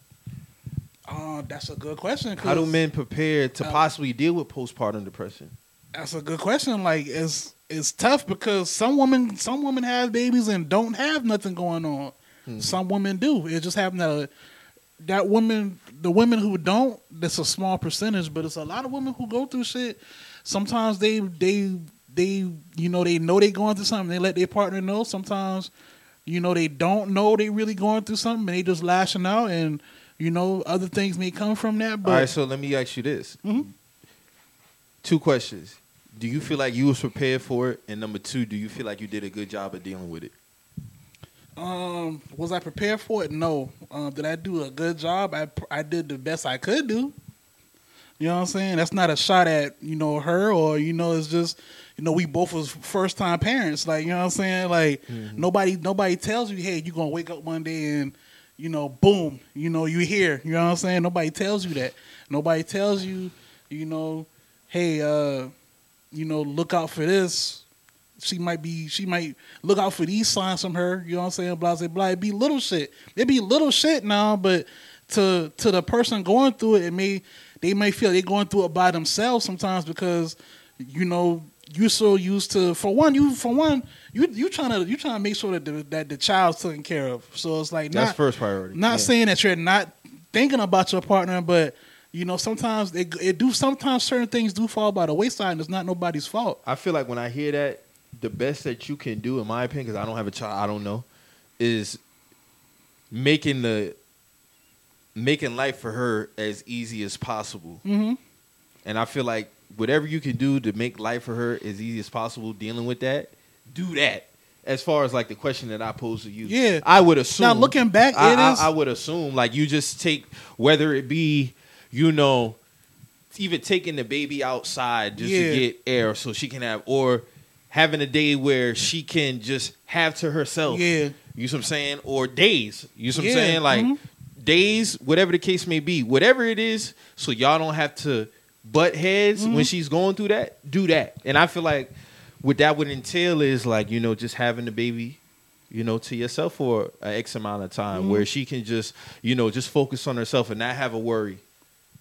Uh, that's a good question. How do men prepare to uh, possibly deal with postpartum depression? That's a good question. Like, it's it's tough because some women some women have babies and don't have nothing going on. Mm-hmm. Some women do. It just happened that that woman, the women who don't, that's a small percentage, but it's a lot of women who go through shit. Sometimes they they they you know they know they going through something. They let their partner know. Sometimes you know they don't know they really going through something and they just lashing out and. You know, other things may come from that. But all right, so let me ask you this. Mm-hmm. Two questions. Do you feel like you was prepared for it? And number two, do you feel like you did a good job of dealing with it? Um, was I prepared for it? No. Um, did I do a good job? I, I did the best I could do. You know what I'm saying? That's not a shot at, you know, her or, you know, it's just, you know, we both was first-time parents. Like, you know what I'm saying? Like, mm-hmm. nobody nobody tells you, hey, you're going to wake up one day and, you know, boom, you know, you here. You know what I'm saying? Nobody tells you that. Nobody tells you, you know, hey, uh, you know, look out for this. She might be, she might look out for these signs from her. You know what I'm saying? Blah, blah, blah. It'd be little shit. It'd be little shit now, but to to the person going through it, it may, they may feel they're going through it by themselves sometimes because, you know, you're so used to, for one, you for one, you you trying to you trying to make sure that the, that the child's taken care of. So it's like not, that's first priority. Not yeah. saying that you're not thinking about your partner, but you know sometimes it, it do sometimes certain things do fall by the wayside, and it's not nobody's fault. I feel like when I hear that, the best that you can do, in my opinion, because I don't have a child, I don't know, is making the making life for her as easy as possible. Mm-hmm. And I feel like. Whatever you can do to make life for her as easy as possible, dealing with that, do that. As far as like the question that I posed to you, yeah, I would assume. Now looking back, I, it I, is. I would assume like you just take whether it be you know even taking the baby outside just yeah. to get air so she can have or having a day where she can just have to herself. Yeah, you know what I'm saying, or days. You know what yeah. I'm saying, like mm-hmm. days, whatever the case may be, whatever it is, so y'all don't have to. Butt heads mm-hmm. when she's going through that, do that. And I feel like what that would entail is like, you know, just having the baby, you know, to yourself for an X amount of time mm-hmm. where she can just, you know, just focus on herself and not have a worry.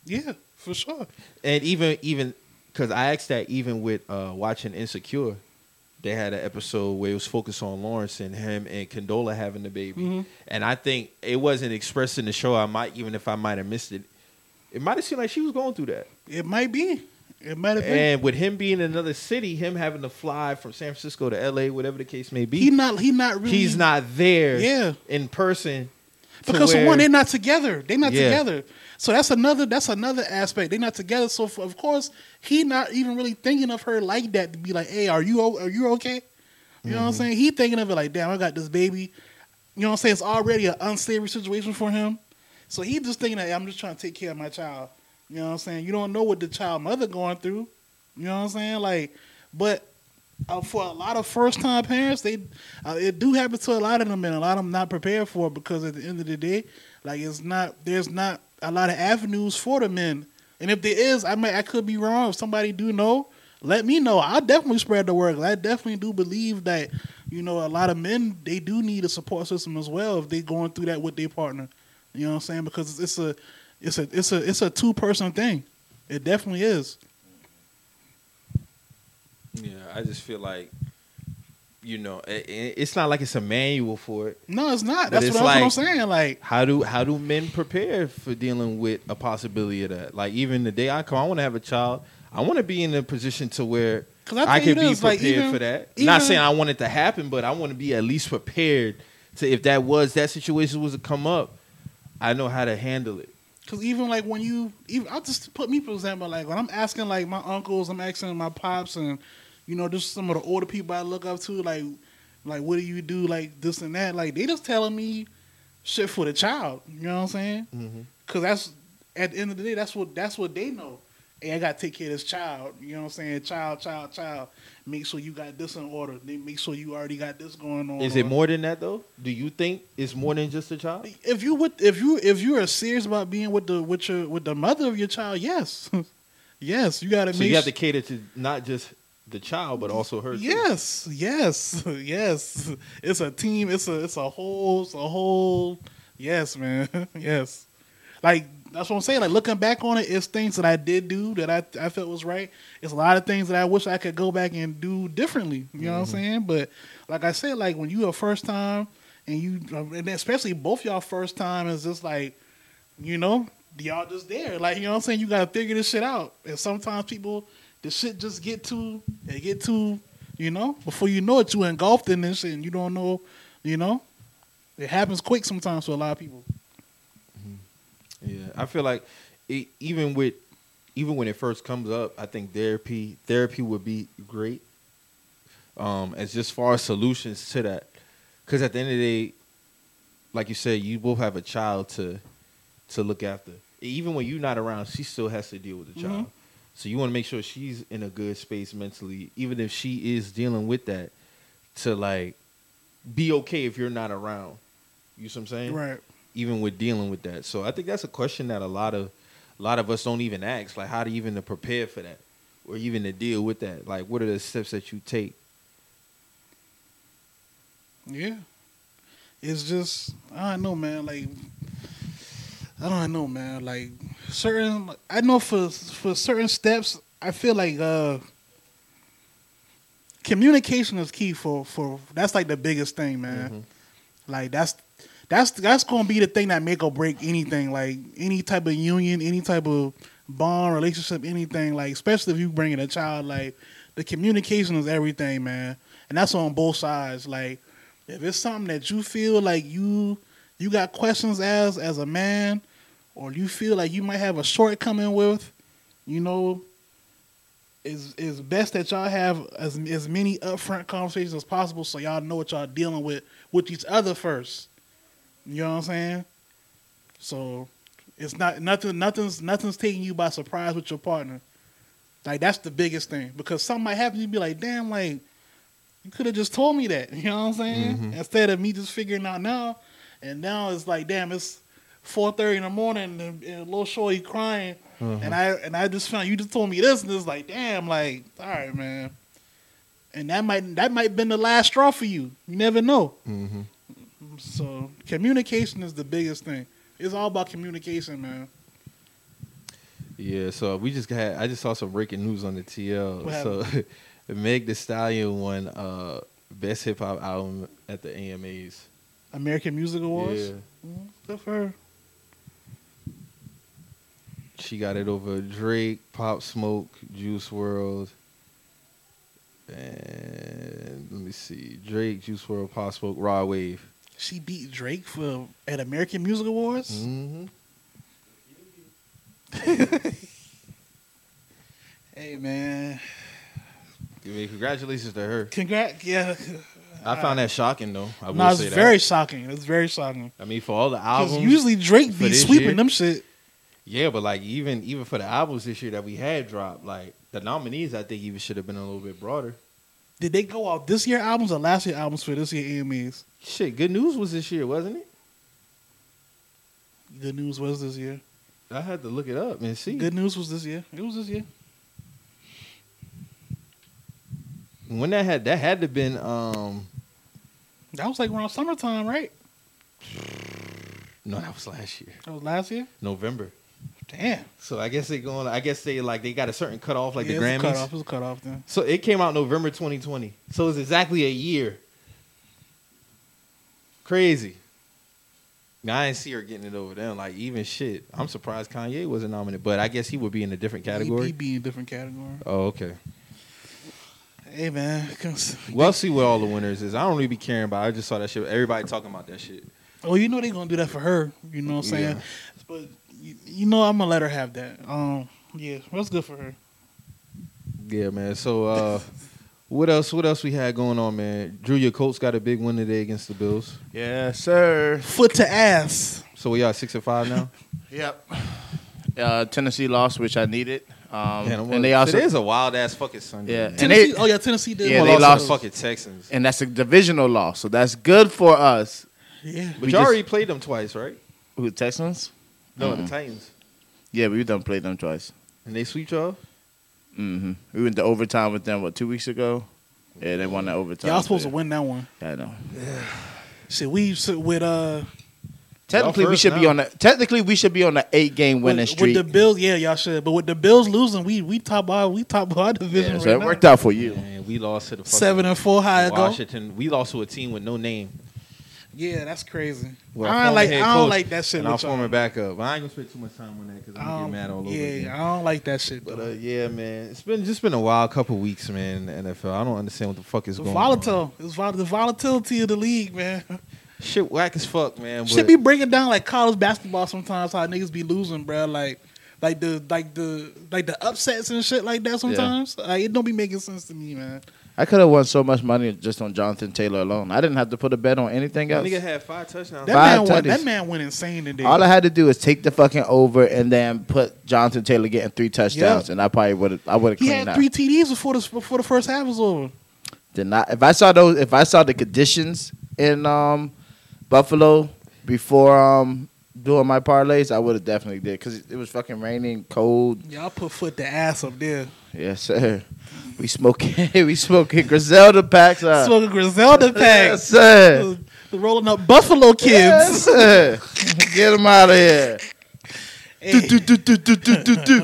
Yeah, for sure. And even, even, because I asked that even with uh, watching Insecure, they had an episode where it was focused on Lawrence and him and Condola having the baby. Mm-hmm. And I think it wasn't expressed in the show. I might, even if I might have missed it, it might have seemed like she was going through that. It might be. It might have been. And with him being in another city, him having to fly from San Francisco to L A, whatever the case may be. He not he not really He's not there yeah. in person. Because for one, they're not together. They're not yeah. together. So that's another that's another aspect. They're not together. So for, of course, he not even really thinking of her like that to be like, hey, are you are you okay? You mm-hmm. know what I'm saying? He thinking of it like, damn, I got this baby. You know what I'm saying? It's already an unsavory situation for him. So he just thinking that hey, I'm just trying to take care of my child. You know what I'm saying? You don't know what the child mother going through. You know what I'm saying? Like, but uh, for a lot of first time parents, they uh, it do happen to a lot of them, and a lot of them not prepared for it because at the end of the day, like it's not there's not a lot of avenues for the men. And if there is, I might I could be wrong. If somebody do know, let me know. I'll definitely spread the word. I definitely do believe that you know a lot of men they do need a support system as well if they going through that with their partner. You know what I'm saying? Because it's a It's a it's a it's a two person thing. It definitely is. Yeah, I just feel like, you know, it, it, it's not like it's a manual for it. No, it's not. That's, it's what, like, that's what I'm saying. Like, how do how do men prepare for dealing with a possibility of that? Like, even the day I come, I want to have a child. I want to be in a position to where I, I can be prepared like even, for that. Even, not saying I want it to happen, but I want to be at least prepared to if that was that situation was to come up. I know how to handle it. Cause even like when you, even I'll just put me for example, like when I'm asking like my uncles, I'm asking my pops, and you know just some of the older people I look up to, like, like what do you do, like this and that, like they just telling me shit for the child, you know what I'm saying? Mm-hmm. Cause that's at the end of the day, that's what that's what they know. Hey, I gotta take care of this child, you know what I'm saying? Child, child, child. Make sure you got this in order. Then make sure you already got this going on. Is it more than that though? Do you think it's more than just a child? If you would, if you if you are serious about being with the with your with the mother of your child, yes, yes, you gotta. So make you have to cater to not just the child, but also her. Yes, too. yes, yes. It's a team. It's a it's a whole it's a whole. Yes, man. Yes, like that's what I'm saying. Like looking back on it, it's things that I did do that I I felt was right. It's a lot of things that I wish I could go back and do differently. You know mm-hmm. what I'm saying? But like I said, like when you a first time and you, and especially both y'all first time, is just like, you know, y'all just there. Like you know what I'm saying? You gotta figure this shit out. And sometimes people. The shit just get too, they get too, you know, before you know it, you engulfed in this shit and you don't know, you know, it happens quick sometimes for a lot of people. Mm-hmm. Yeah, I feel like it, even with, even when it first comes up, I think therapy, therapy would be great um, as just far as solutions to that. Because at the end of the day, like you said, you both have a child to, to look after. Even when you're not around, she still has to deal with the child. Mm-hmm. So you want to make sure she's in a good space mentally, even if she is dealing with that, to, like, be okay if you're not around. You see what I'm saying? Right. Even with dealing with that. So I think that's a question that a lot of a lot of us don't even ask, like, how to even to prepare for that or even to deal with that. Like, what are the steps that you take? Yeah. It's just, I don't know, man, like... I don't know, man. Like certain, I know for for certain steps, I feel like uh, communication is key. For, for that's like the biggest thing, man. Mm-hmm. Like that's that's that's gonna be the thing that make or break anything. Like any type of union, any type of bond, relationship, anything. Like especially if you bringing a child, like the communication is everything, man. And that's on both sides. Like if it's something that you feel like you you got questions as as a man. Or you feel like you might have a shortcoming with, you know, it's, it's best that y'all have as as many upfront conversations as possible so y'all know what y'all dealing with with each other first. You know what I'm saying? So it's not nothing nothing's nothing's taking you by surprise with your partner. Like that's the biggest thing because something might happen, you'd be like, damn, like you could have just told me that. You know what I'm saying? Mm-hmm. Instead of me just figuring out now, and now it's like, damn, it's four thirty in the morning, and, and little shorty crying, uh-huh. and I and I just found you just told me this, and it's like, damn, like, all right, man, and that might that might been the last straw for you. You never know. Mm-hmm. So communication is the biggest thing. It's all about communication, man. Yeah. So we just had I just saw some breaking news on the T L. So Meg Thee Stallion won uh, best hip hop album at the A M As, American Music Awards. Yeah. Mm-hmm. Good for her. She got it over Drake, Pop Smoke, Juice world, and let me see, Drake, Juice world, Pop Smoke, Raw Wave. She beat Drake for at American Music Awards. Mm-hmm. Hey man, I mean, congratulations to her. Congrat, yeah. I found that shocking though. I no, will it's say that. very shocking. It's very shocking. I mean, for all the albums, usually Drake be sweeping year, them shit. Yeah, but like even even for the albums this year that we had dropped, like the nominees, I think even should have been a little bit broader. Did they go out this year albums or last year albums for this year A M As? Shit, Good News was this year, wasn't it? Good News was this year. I had to look it up and see. Good News was this year. It was this year. When that had that had to have been um, that was like around summertime, right? No, that was last year. That was last year? November. Damn. So I guess they going. I guess they like they got a certain cutoff, like yeah, the Grammys. Cutoff. It was a cutoff then. So it came out November twenty twenty. So it was exactly a year. Crazy. Now I didn't see her getting it over there. Like even shit, I'm surprised Kanye wasn't nominated. But I guess he would be in a different category. He'd be in a different category. Oh, okay. Hey man, well, see what all the winners is. I don't really be caring about it. I just saw that shit. Everybody talking about that shit. Oh, you know they gonna do that for her. You know what I'm saying? Yeah. But you, you know I'm gonna let her have that. Um, yeah, that's good for her. Yeah, man. So uh, what else? What else we had going on, man? Drew, your Colts got a big win today against the Bills. Yeah, sir. Foot to ass. So we are six and five now. Yep. Uh, Tennessee lost, which I needed. Um, yeah, and they also, it is a wild ass fucking Sunday. Yeah, and they, oh yeah, Tennessee did. Yeah, they lost fucking Texans, and that's a divisional loss, so that's good for us. Yeah, but y'all already played them twice, right? Who, Texans? No, mm. the Titans. Yeah, we done played them twice, and they sweep y'all. Mm-hmm. We went to overtime with them, what, two weeks ago? Yeah, they won that overtime. Y'all supposed to win that one. I know. Yeah. See, we sit with uh. Technically, we should now. be on the. Technically, we should be on the eight-game winning with, streak. With the Bills, yeah, y'all should. But with the Bills losing, we we top our we top our division. Yeah, so right it now. worked out for you. Man, we lost to the seven and four high Washington. Ago. We lost to a team with no name. Yeah, that's crazy. Well, I don't like. I don't like that shit. And our former backup. I ain't gonna spend too much time on that because I'm gonna um, get mad all over. Yeah, again. I don't like that shit. But uh, yeah, man, it's been just been a wild couple weeks, man. In the N F L, I don't understand what the fuck is it's going volatile. on. Volatile. It's vol- the volatility of the league, man. Shit whack as fuck, man. Shit be breaking down like college basketball sometimes. How niggas be losing, bro. Like, like the like the like the upsets and shit like that. Sometimes yeah. like, it don't be making sense to me, man. I could have won so much money just on Jonathan Taylor alone. I didn't have to put a bet on anything else. That nigga had five touchdowns. That, five man, went, that man went insane today. All I had to do is take the fucking over and then put Jonathan Taylor getting three touchdowns, yep. and I probably would have. I would have. He had out. three T Ds before the before the first half was over. Did not. If I saw those, if I saw the conditions in um. Buffalo, before um doing my parlays, I would have definitely did because it was fucking raining, cold. Y'all put foot to ass up there. Yes, sir. We smoking, we smoking Griselda packs. Uh. Smoking Griselda packs. Yes, sir. Rolling up Buffalo kids. Yes, sir. Get them out of here. Hey. Do, do, do, do, do, do, do.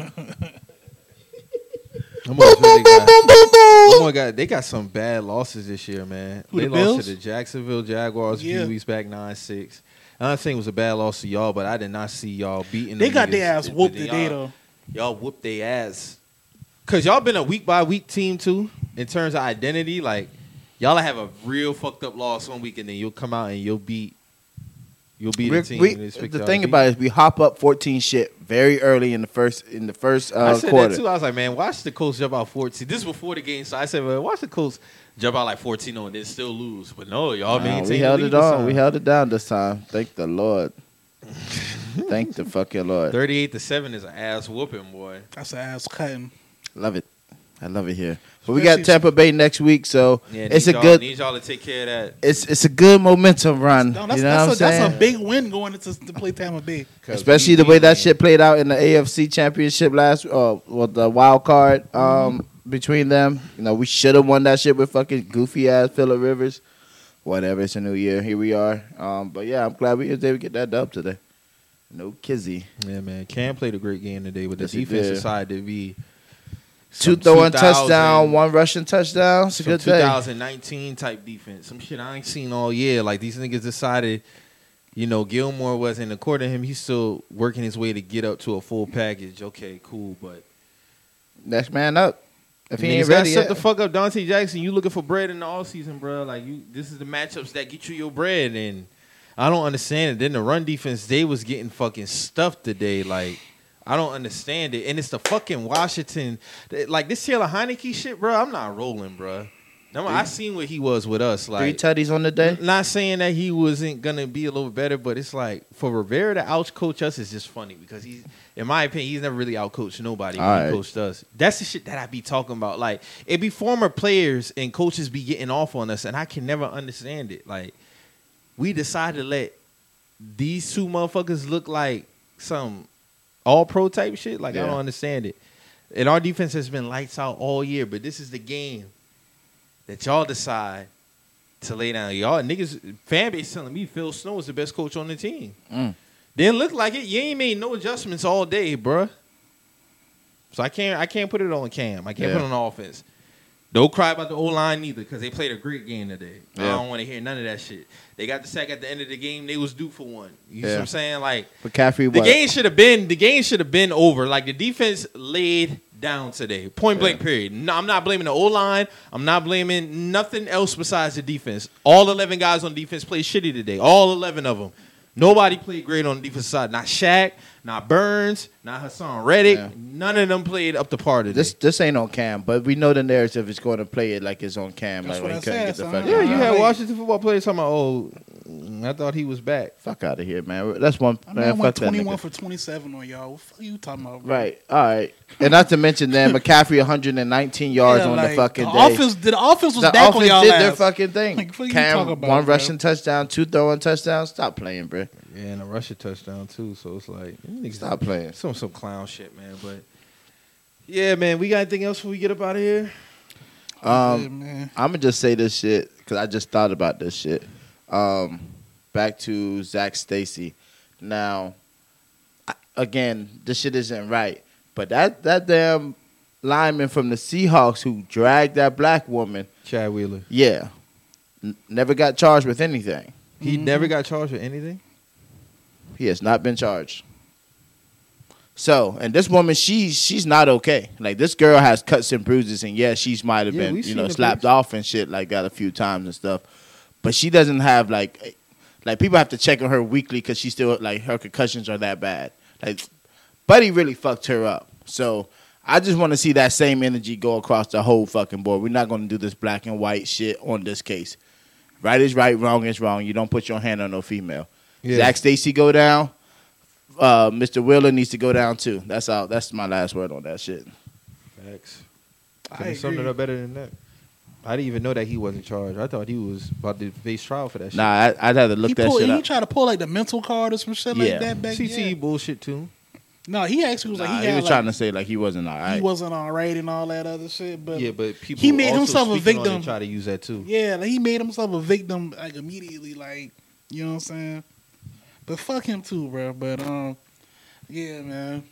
Boom, boom, boom, boom, boom, boom. Oh my God, they got some bad losses this year, man. Who, they the lost Bills? To the Jacksonville Jaguars yeah. a few weeks back, nine six. Another thing was a bad loss to y'all, but I did not see y'all beating They the got their ass whooped today, though. Y'all whooped their ass. Because y'all been a week-by-week team, too, in terms of identity. Like, y'all have a real fucked-up loss one week, and then you'll come out and you'll beat You'll be the team. We, the thing about it is we hop up fourteen shit very early in the first in the first uh, I said quarter. That too. I was like, man, watch the Colts jump out fourteen. This is before the game, so I said, well, watch the Colts jump out like fourteen and then still lose. But no, y'all nah, maintain. We held it on. We held it down this time. Thank the Lord. Thank the fucking Lord. Thirty-eight to seven is an ass whooping, boy. That's an ass cutting. Love it. I love it here. But we got Tampa Bay next week, so yeah, it's a y'all, good. Need y'all to take care of that. It's it's a good momentum run. No, that's, you know that's, what I'm saying? That's a big win going into to play Tampa Bay, especially the way that shit played out in the A F C Championship last, uh, well, the wild card um, mm-hmm. between them. You know, we should have won that shit with fucking goofy ass Phillip Rivers. Whatever, it's a new year. Here we are. Um, but yeah, I'm glad we was able to get that dub today. No kizzy. Yeah, man. Cam played a great game today, but the yes, defense decided to be. Some Two throwing touchdown, one rushing touchdown. It's a good day. twenty nineteen type defense. Some shit I ain't seen all year. Like, these niggas decided, you know, Gilmore wasn't, according to him, he's still working his way to get up to a full package. Okay, cool, but. Next man up. If he ain't ready yet. Shut the fuck up, Dante Jackson. You looking for bread in the offseason, bro. Like, you, this is the matchups that get you your bread. And I don't understand it. Then the run defense, they was getting fucking stuffed today. Like. I don't understand it. And it's the fucking Washington. Like, this Taylor Heineke shit, bro, I'm not rolling, bro. Remember, I seen what he was with us. Like, three tutties on the day? Not saying that he wasn't going to be a little better, but it's like, for Rivera to outcoach us is just funny because he's, in my opinion, he's never really outcoached nobody when right. he coached us. That's the shit that I be talking about. Like, it be former players and coaches be getting off on us, and I can never understand it. Like, we decided to let these two motherfuckers look like some... All pro type shit? Like, yeah. I don't understand it. And our defense has been lights out all year, but this is the game that y'all decide to lay down. Y'all niggas, fan base telling me Phil Snow is the best coach on the team. Mm. Didn't look like it. You ain't made no adjustments all day, bruh. So I can't I can't put it on Cam. I can't yeah. put it on offense. Don't cry about the O-line neither because they played a great game today. Yeah. I don't want to hear none of that shit. They got the sack at the end of the game. They was due for one. You yeah. see what I'm saying? Like, McCaffrey, the what? game should have been the game should have been over. Like, the defense laid down today. Point blank yeah. period. No, I'm not blaming the O-line. I'm not blaming nothing else besides the defense. All eleven guys on defense played shitty today. All eleven of them. Nobody played great on the defensive side. Not Shaq, not Burns, not Hassan Reddick. Yeah. None of them played up to par today. This this ain't on Cam, but we know the narrative is going to play it like it's on Cam. That's like when he couldn't get the fuck out. Yeah, you had Washington football players talking about, oh, I thought he was back. Fuck out of here, man. That's one. I mean, man, I went twenty-one for twenty-seven on y'all. What the fuck are you talking about, bro? Right, all right. And not to mention that McCaffrey one hundred nineteen yards yeah, on like, the fucking the day. Offense, the offense was the back offense on y'all did ass. Their fucking thing. Like, what Cam, you talking about, one bro? Rushing touchdown, two throwing touchdowns. Stop playing, bro. Yeah, and a rushing touchdown, too. So it's like, stop playing. Some some clown shit, man. But Yeah, man. We got anything else before we get up out of here? Um, yeah, I'm going to just say this shit because I just thought about this shit. Um, back to Zach Stacy. Now, I, again, this shit isn't right. But that, that damn lineman from the Seahawks who dragged that black woman. Chad Wheeler. Yeah. N- never got charged with anything. He mm-hmm. never got charged with anything? He has not been charged. So, and this woman, she, she's not okay. Like, this girl has cuts and bruises, and yeah, she might have yeah, been, you know, slapped bruise. off and shit like that a few times and stuff. But she doesn't have, like, like people have to check on her weekly because she still, like, her concussions are that bad. Like, Buddy really fucked her up. So, I just want to see that same energy go across the whole fucking board. We're not going to do this black and white shit on this case. Right is right, wrong is wrong. You don't put your hand on no female. Yeah. Zach Stacy go down. Uh, Mister Wheeler needs to go down too. That's all. That's my last word on that shit. Facts. Couldn't sum it up better than that. I didn't even know that he wasn't charged. I thought he was about to face trial for that shit. Nah, I, I'd have to look he that pulled, shit up. He tried to pull like the mental card or some shit yeah. like that back then. C T E bullshit too. No, he actually was nah, like he, he was like, trying to say like he wasn't all right. He wasn't all right and all that other shit. But yeah, but people he made also himself a victim. Try to use that too. Yeah, like he made himself a victim like immediately. Like you know what I'm saying. But fuck him too, bro. But um, yeah, man.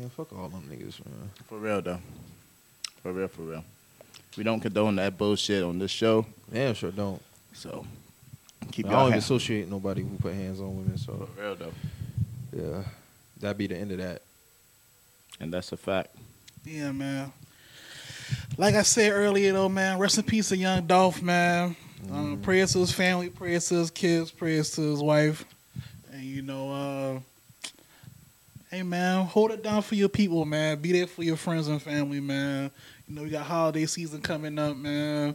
Yeah, fuck all them niggas, man. For real though. For real, for real. We don't condone that bullshit on this show. Damn sure don't. So keep. Man, I don't even associate nobody who put hands on women. So for real though. Yeah, that'd be the end of that. And that's a fact. Yeah, man. Like I said earlier though, man. Rest in peace to Young Dolph, man. Mm. Um, prayers to his family, prayers to his kids, prayers to his wife. And, you know, uh, hey, man, hold it down for your people, man. Be there for your friends and family, man. You know, you got holiday season coming up, man.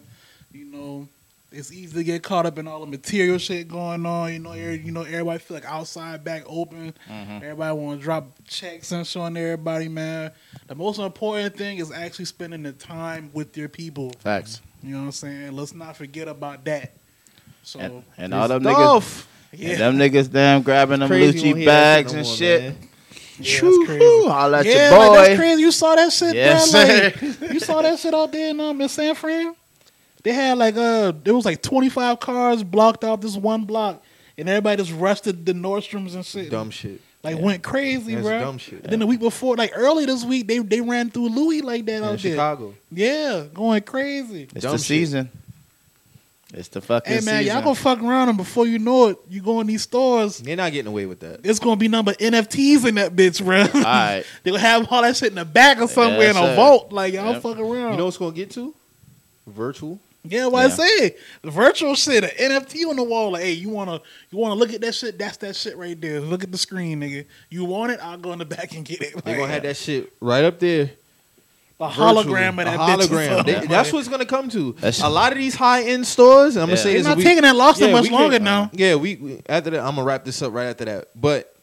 You know, it's easy to get caught up in all the material shit going on. You know, every, you know everybody feel like outside back open. Mm-hmm. Everybody want to drop checks and showing everybody, man. The most important thing is actually spending the time with your people. Facts. You know what I'm saying? Let's not forget about that. So And, and all them niggas... Yeah. And them niggas damn grabbing them Lucci bags and shit. Yeah, that's crazy. All at yeah, your boy. Like, that's crazy. You saw that shit yes, there? Like, you saw that shit out there in, um, in San Fran? They had like, uh, there was like twenty-five cars blocked off this one block. And everybody just rushed to the Nordstroms and shit. Dumb shit. Like yeah. went crazy, that's bro. Dumb shit. And yeah. then the week before, like early this week, they, they ran through Louis like that in out Chicago. there. Yeah, going crazy. It's dumb the shit. season. It's the fucking season. Hey, man, season. y'all gonna fuck around and before you know it, you go in these stores. They're not getting away with that. It's gonna be number N F Ts in that bitch, bro. All right. They're gonna have all that shit in the back or somewhere yeah, in a vault. Like, y'all yep. fuck around. You know what's gonna get to? Virtual. Yeah, what yeah. I say. The virtual shit, an N F T on the wall. Like, hey, you wanna you wanna look at that shit? That's that shit right there. Look at the screen, nigga. You want it? I'll go in the back and get it. Like, they're gonna have that shit right up there. A hologram of that hologram. bitch. They, that's what it's going to come to. That's a lot of these high-end stores, and I'm yeah. going to say this. We're not we, taking that loss yeah, that much longer can, now. Yeah, we, we after that, I'm going to wrap this up right after that. But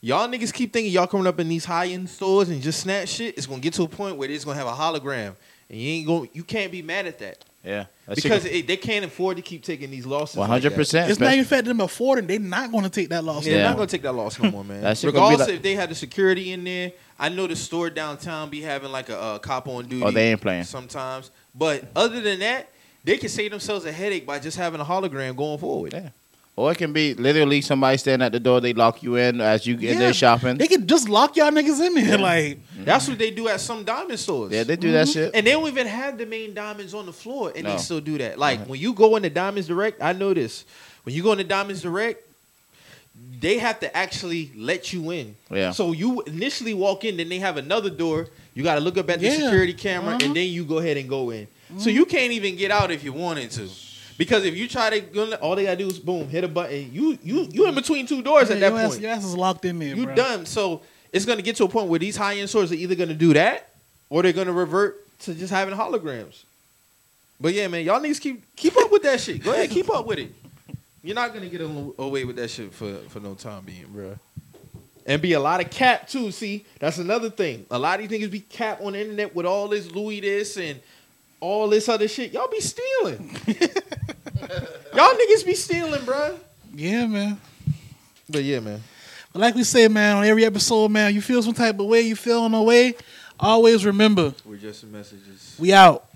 y'all niggas keep thinking y'all coming up in these high-end stores and just snatch shit. It's going to get to a point where it's going to have a hologram, and you ain't going. You can't be mad at that. Yeah. Because it, they can't afford to keep taking these losses. one hundred percent. Like it's especially. Not even fact them affording. They're not going to take that loss. Yeah, no they're not going to take that loss no more, man. Regardless like- if they had the security in there. I know the store downtown be having like a, a cop on duty. Oh, they ain't playing. Sometimes. But other than that, they can save themselves a headache by just having a hologram going forward. Yeah. Or it can be literally somebody standing at the door. They lock you in as you get yeah. there shopping. They can just lock y'all niggas in there. Yeah. Like mm-hmm. That's what they do at some diamond stores. Yeah, they do mm-hmm. that shit. And they don't even have the main diamonds on the floor, and no. they still do that. Like mm-hmm. when you go into Diamonds Direct, I know this. When you go into Diamonds Direct, they have to actually let you in. Yeah. So you initially walk in, then they have another door. You got to look up at the yeah. security camera, uh-huh. and then you go ahead and go in. Mm-hmm. So you can't even get out if you wanted to. Because if you try to, all they got to do is boom, hit a button. You you you in between two doors yeah, at that your point. Ass, your ass is locked in there, you bro. done. So it's going to get to a point where these high-end stores are either going to do that or they're going to revert to just having holograms. But yeah, man, y'all niggas keep, keep up with that shit. Go ahead, keep up with it. You're not going to get away with that shit for, for no time being, bro. And be a lot of cap, too. See, that's another thing. A lot of these niggas be cap on the internet with all this Louis this and all this other shit. Y'all be stealing. Y'all niggas be stealing, bro. Yeah, man. But yeah, man. But like we say, man, on every episode, man, you feel some type of way, you feel in a way. Always remember, we're just messages. We out.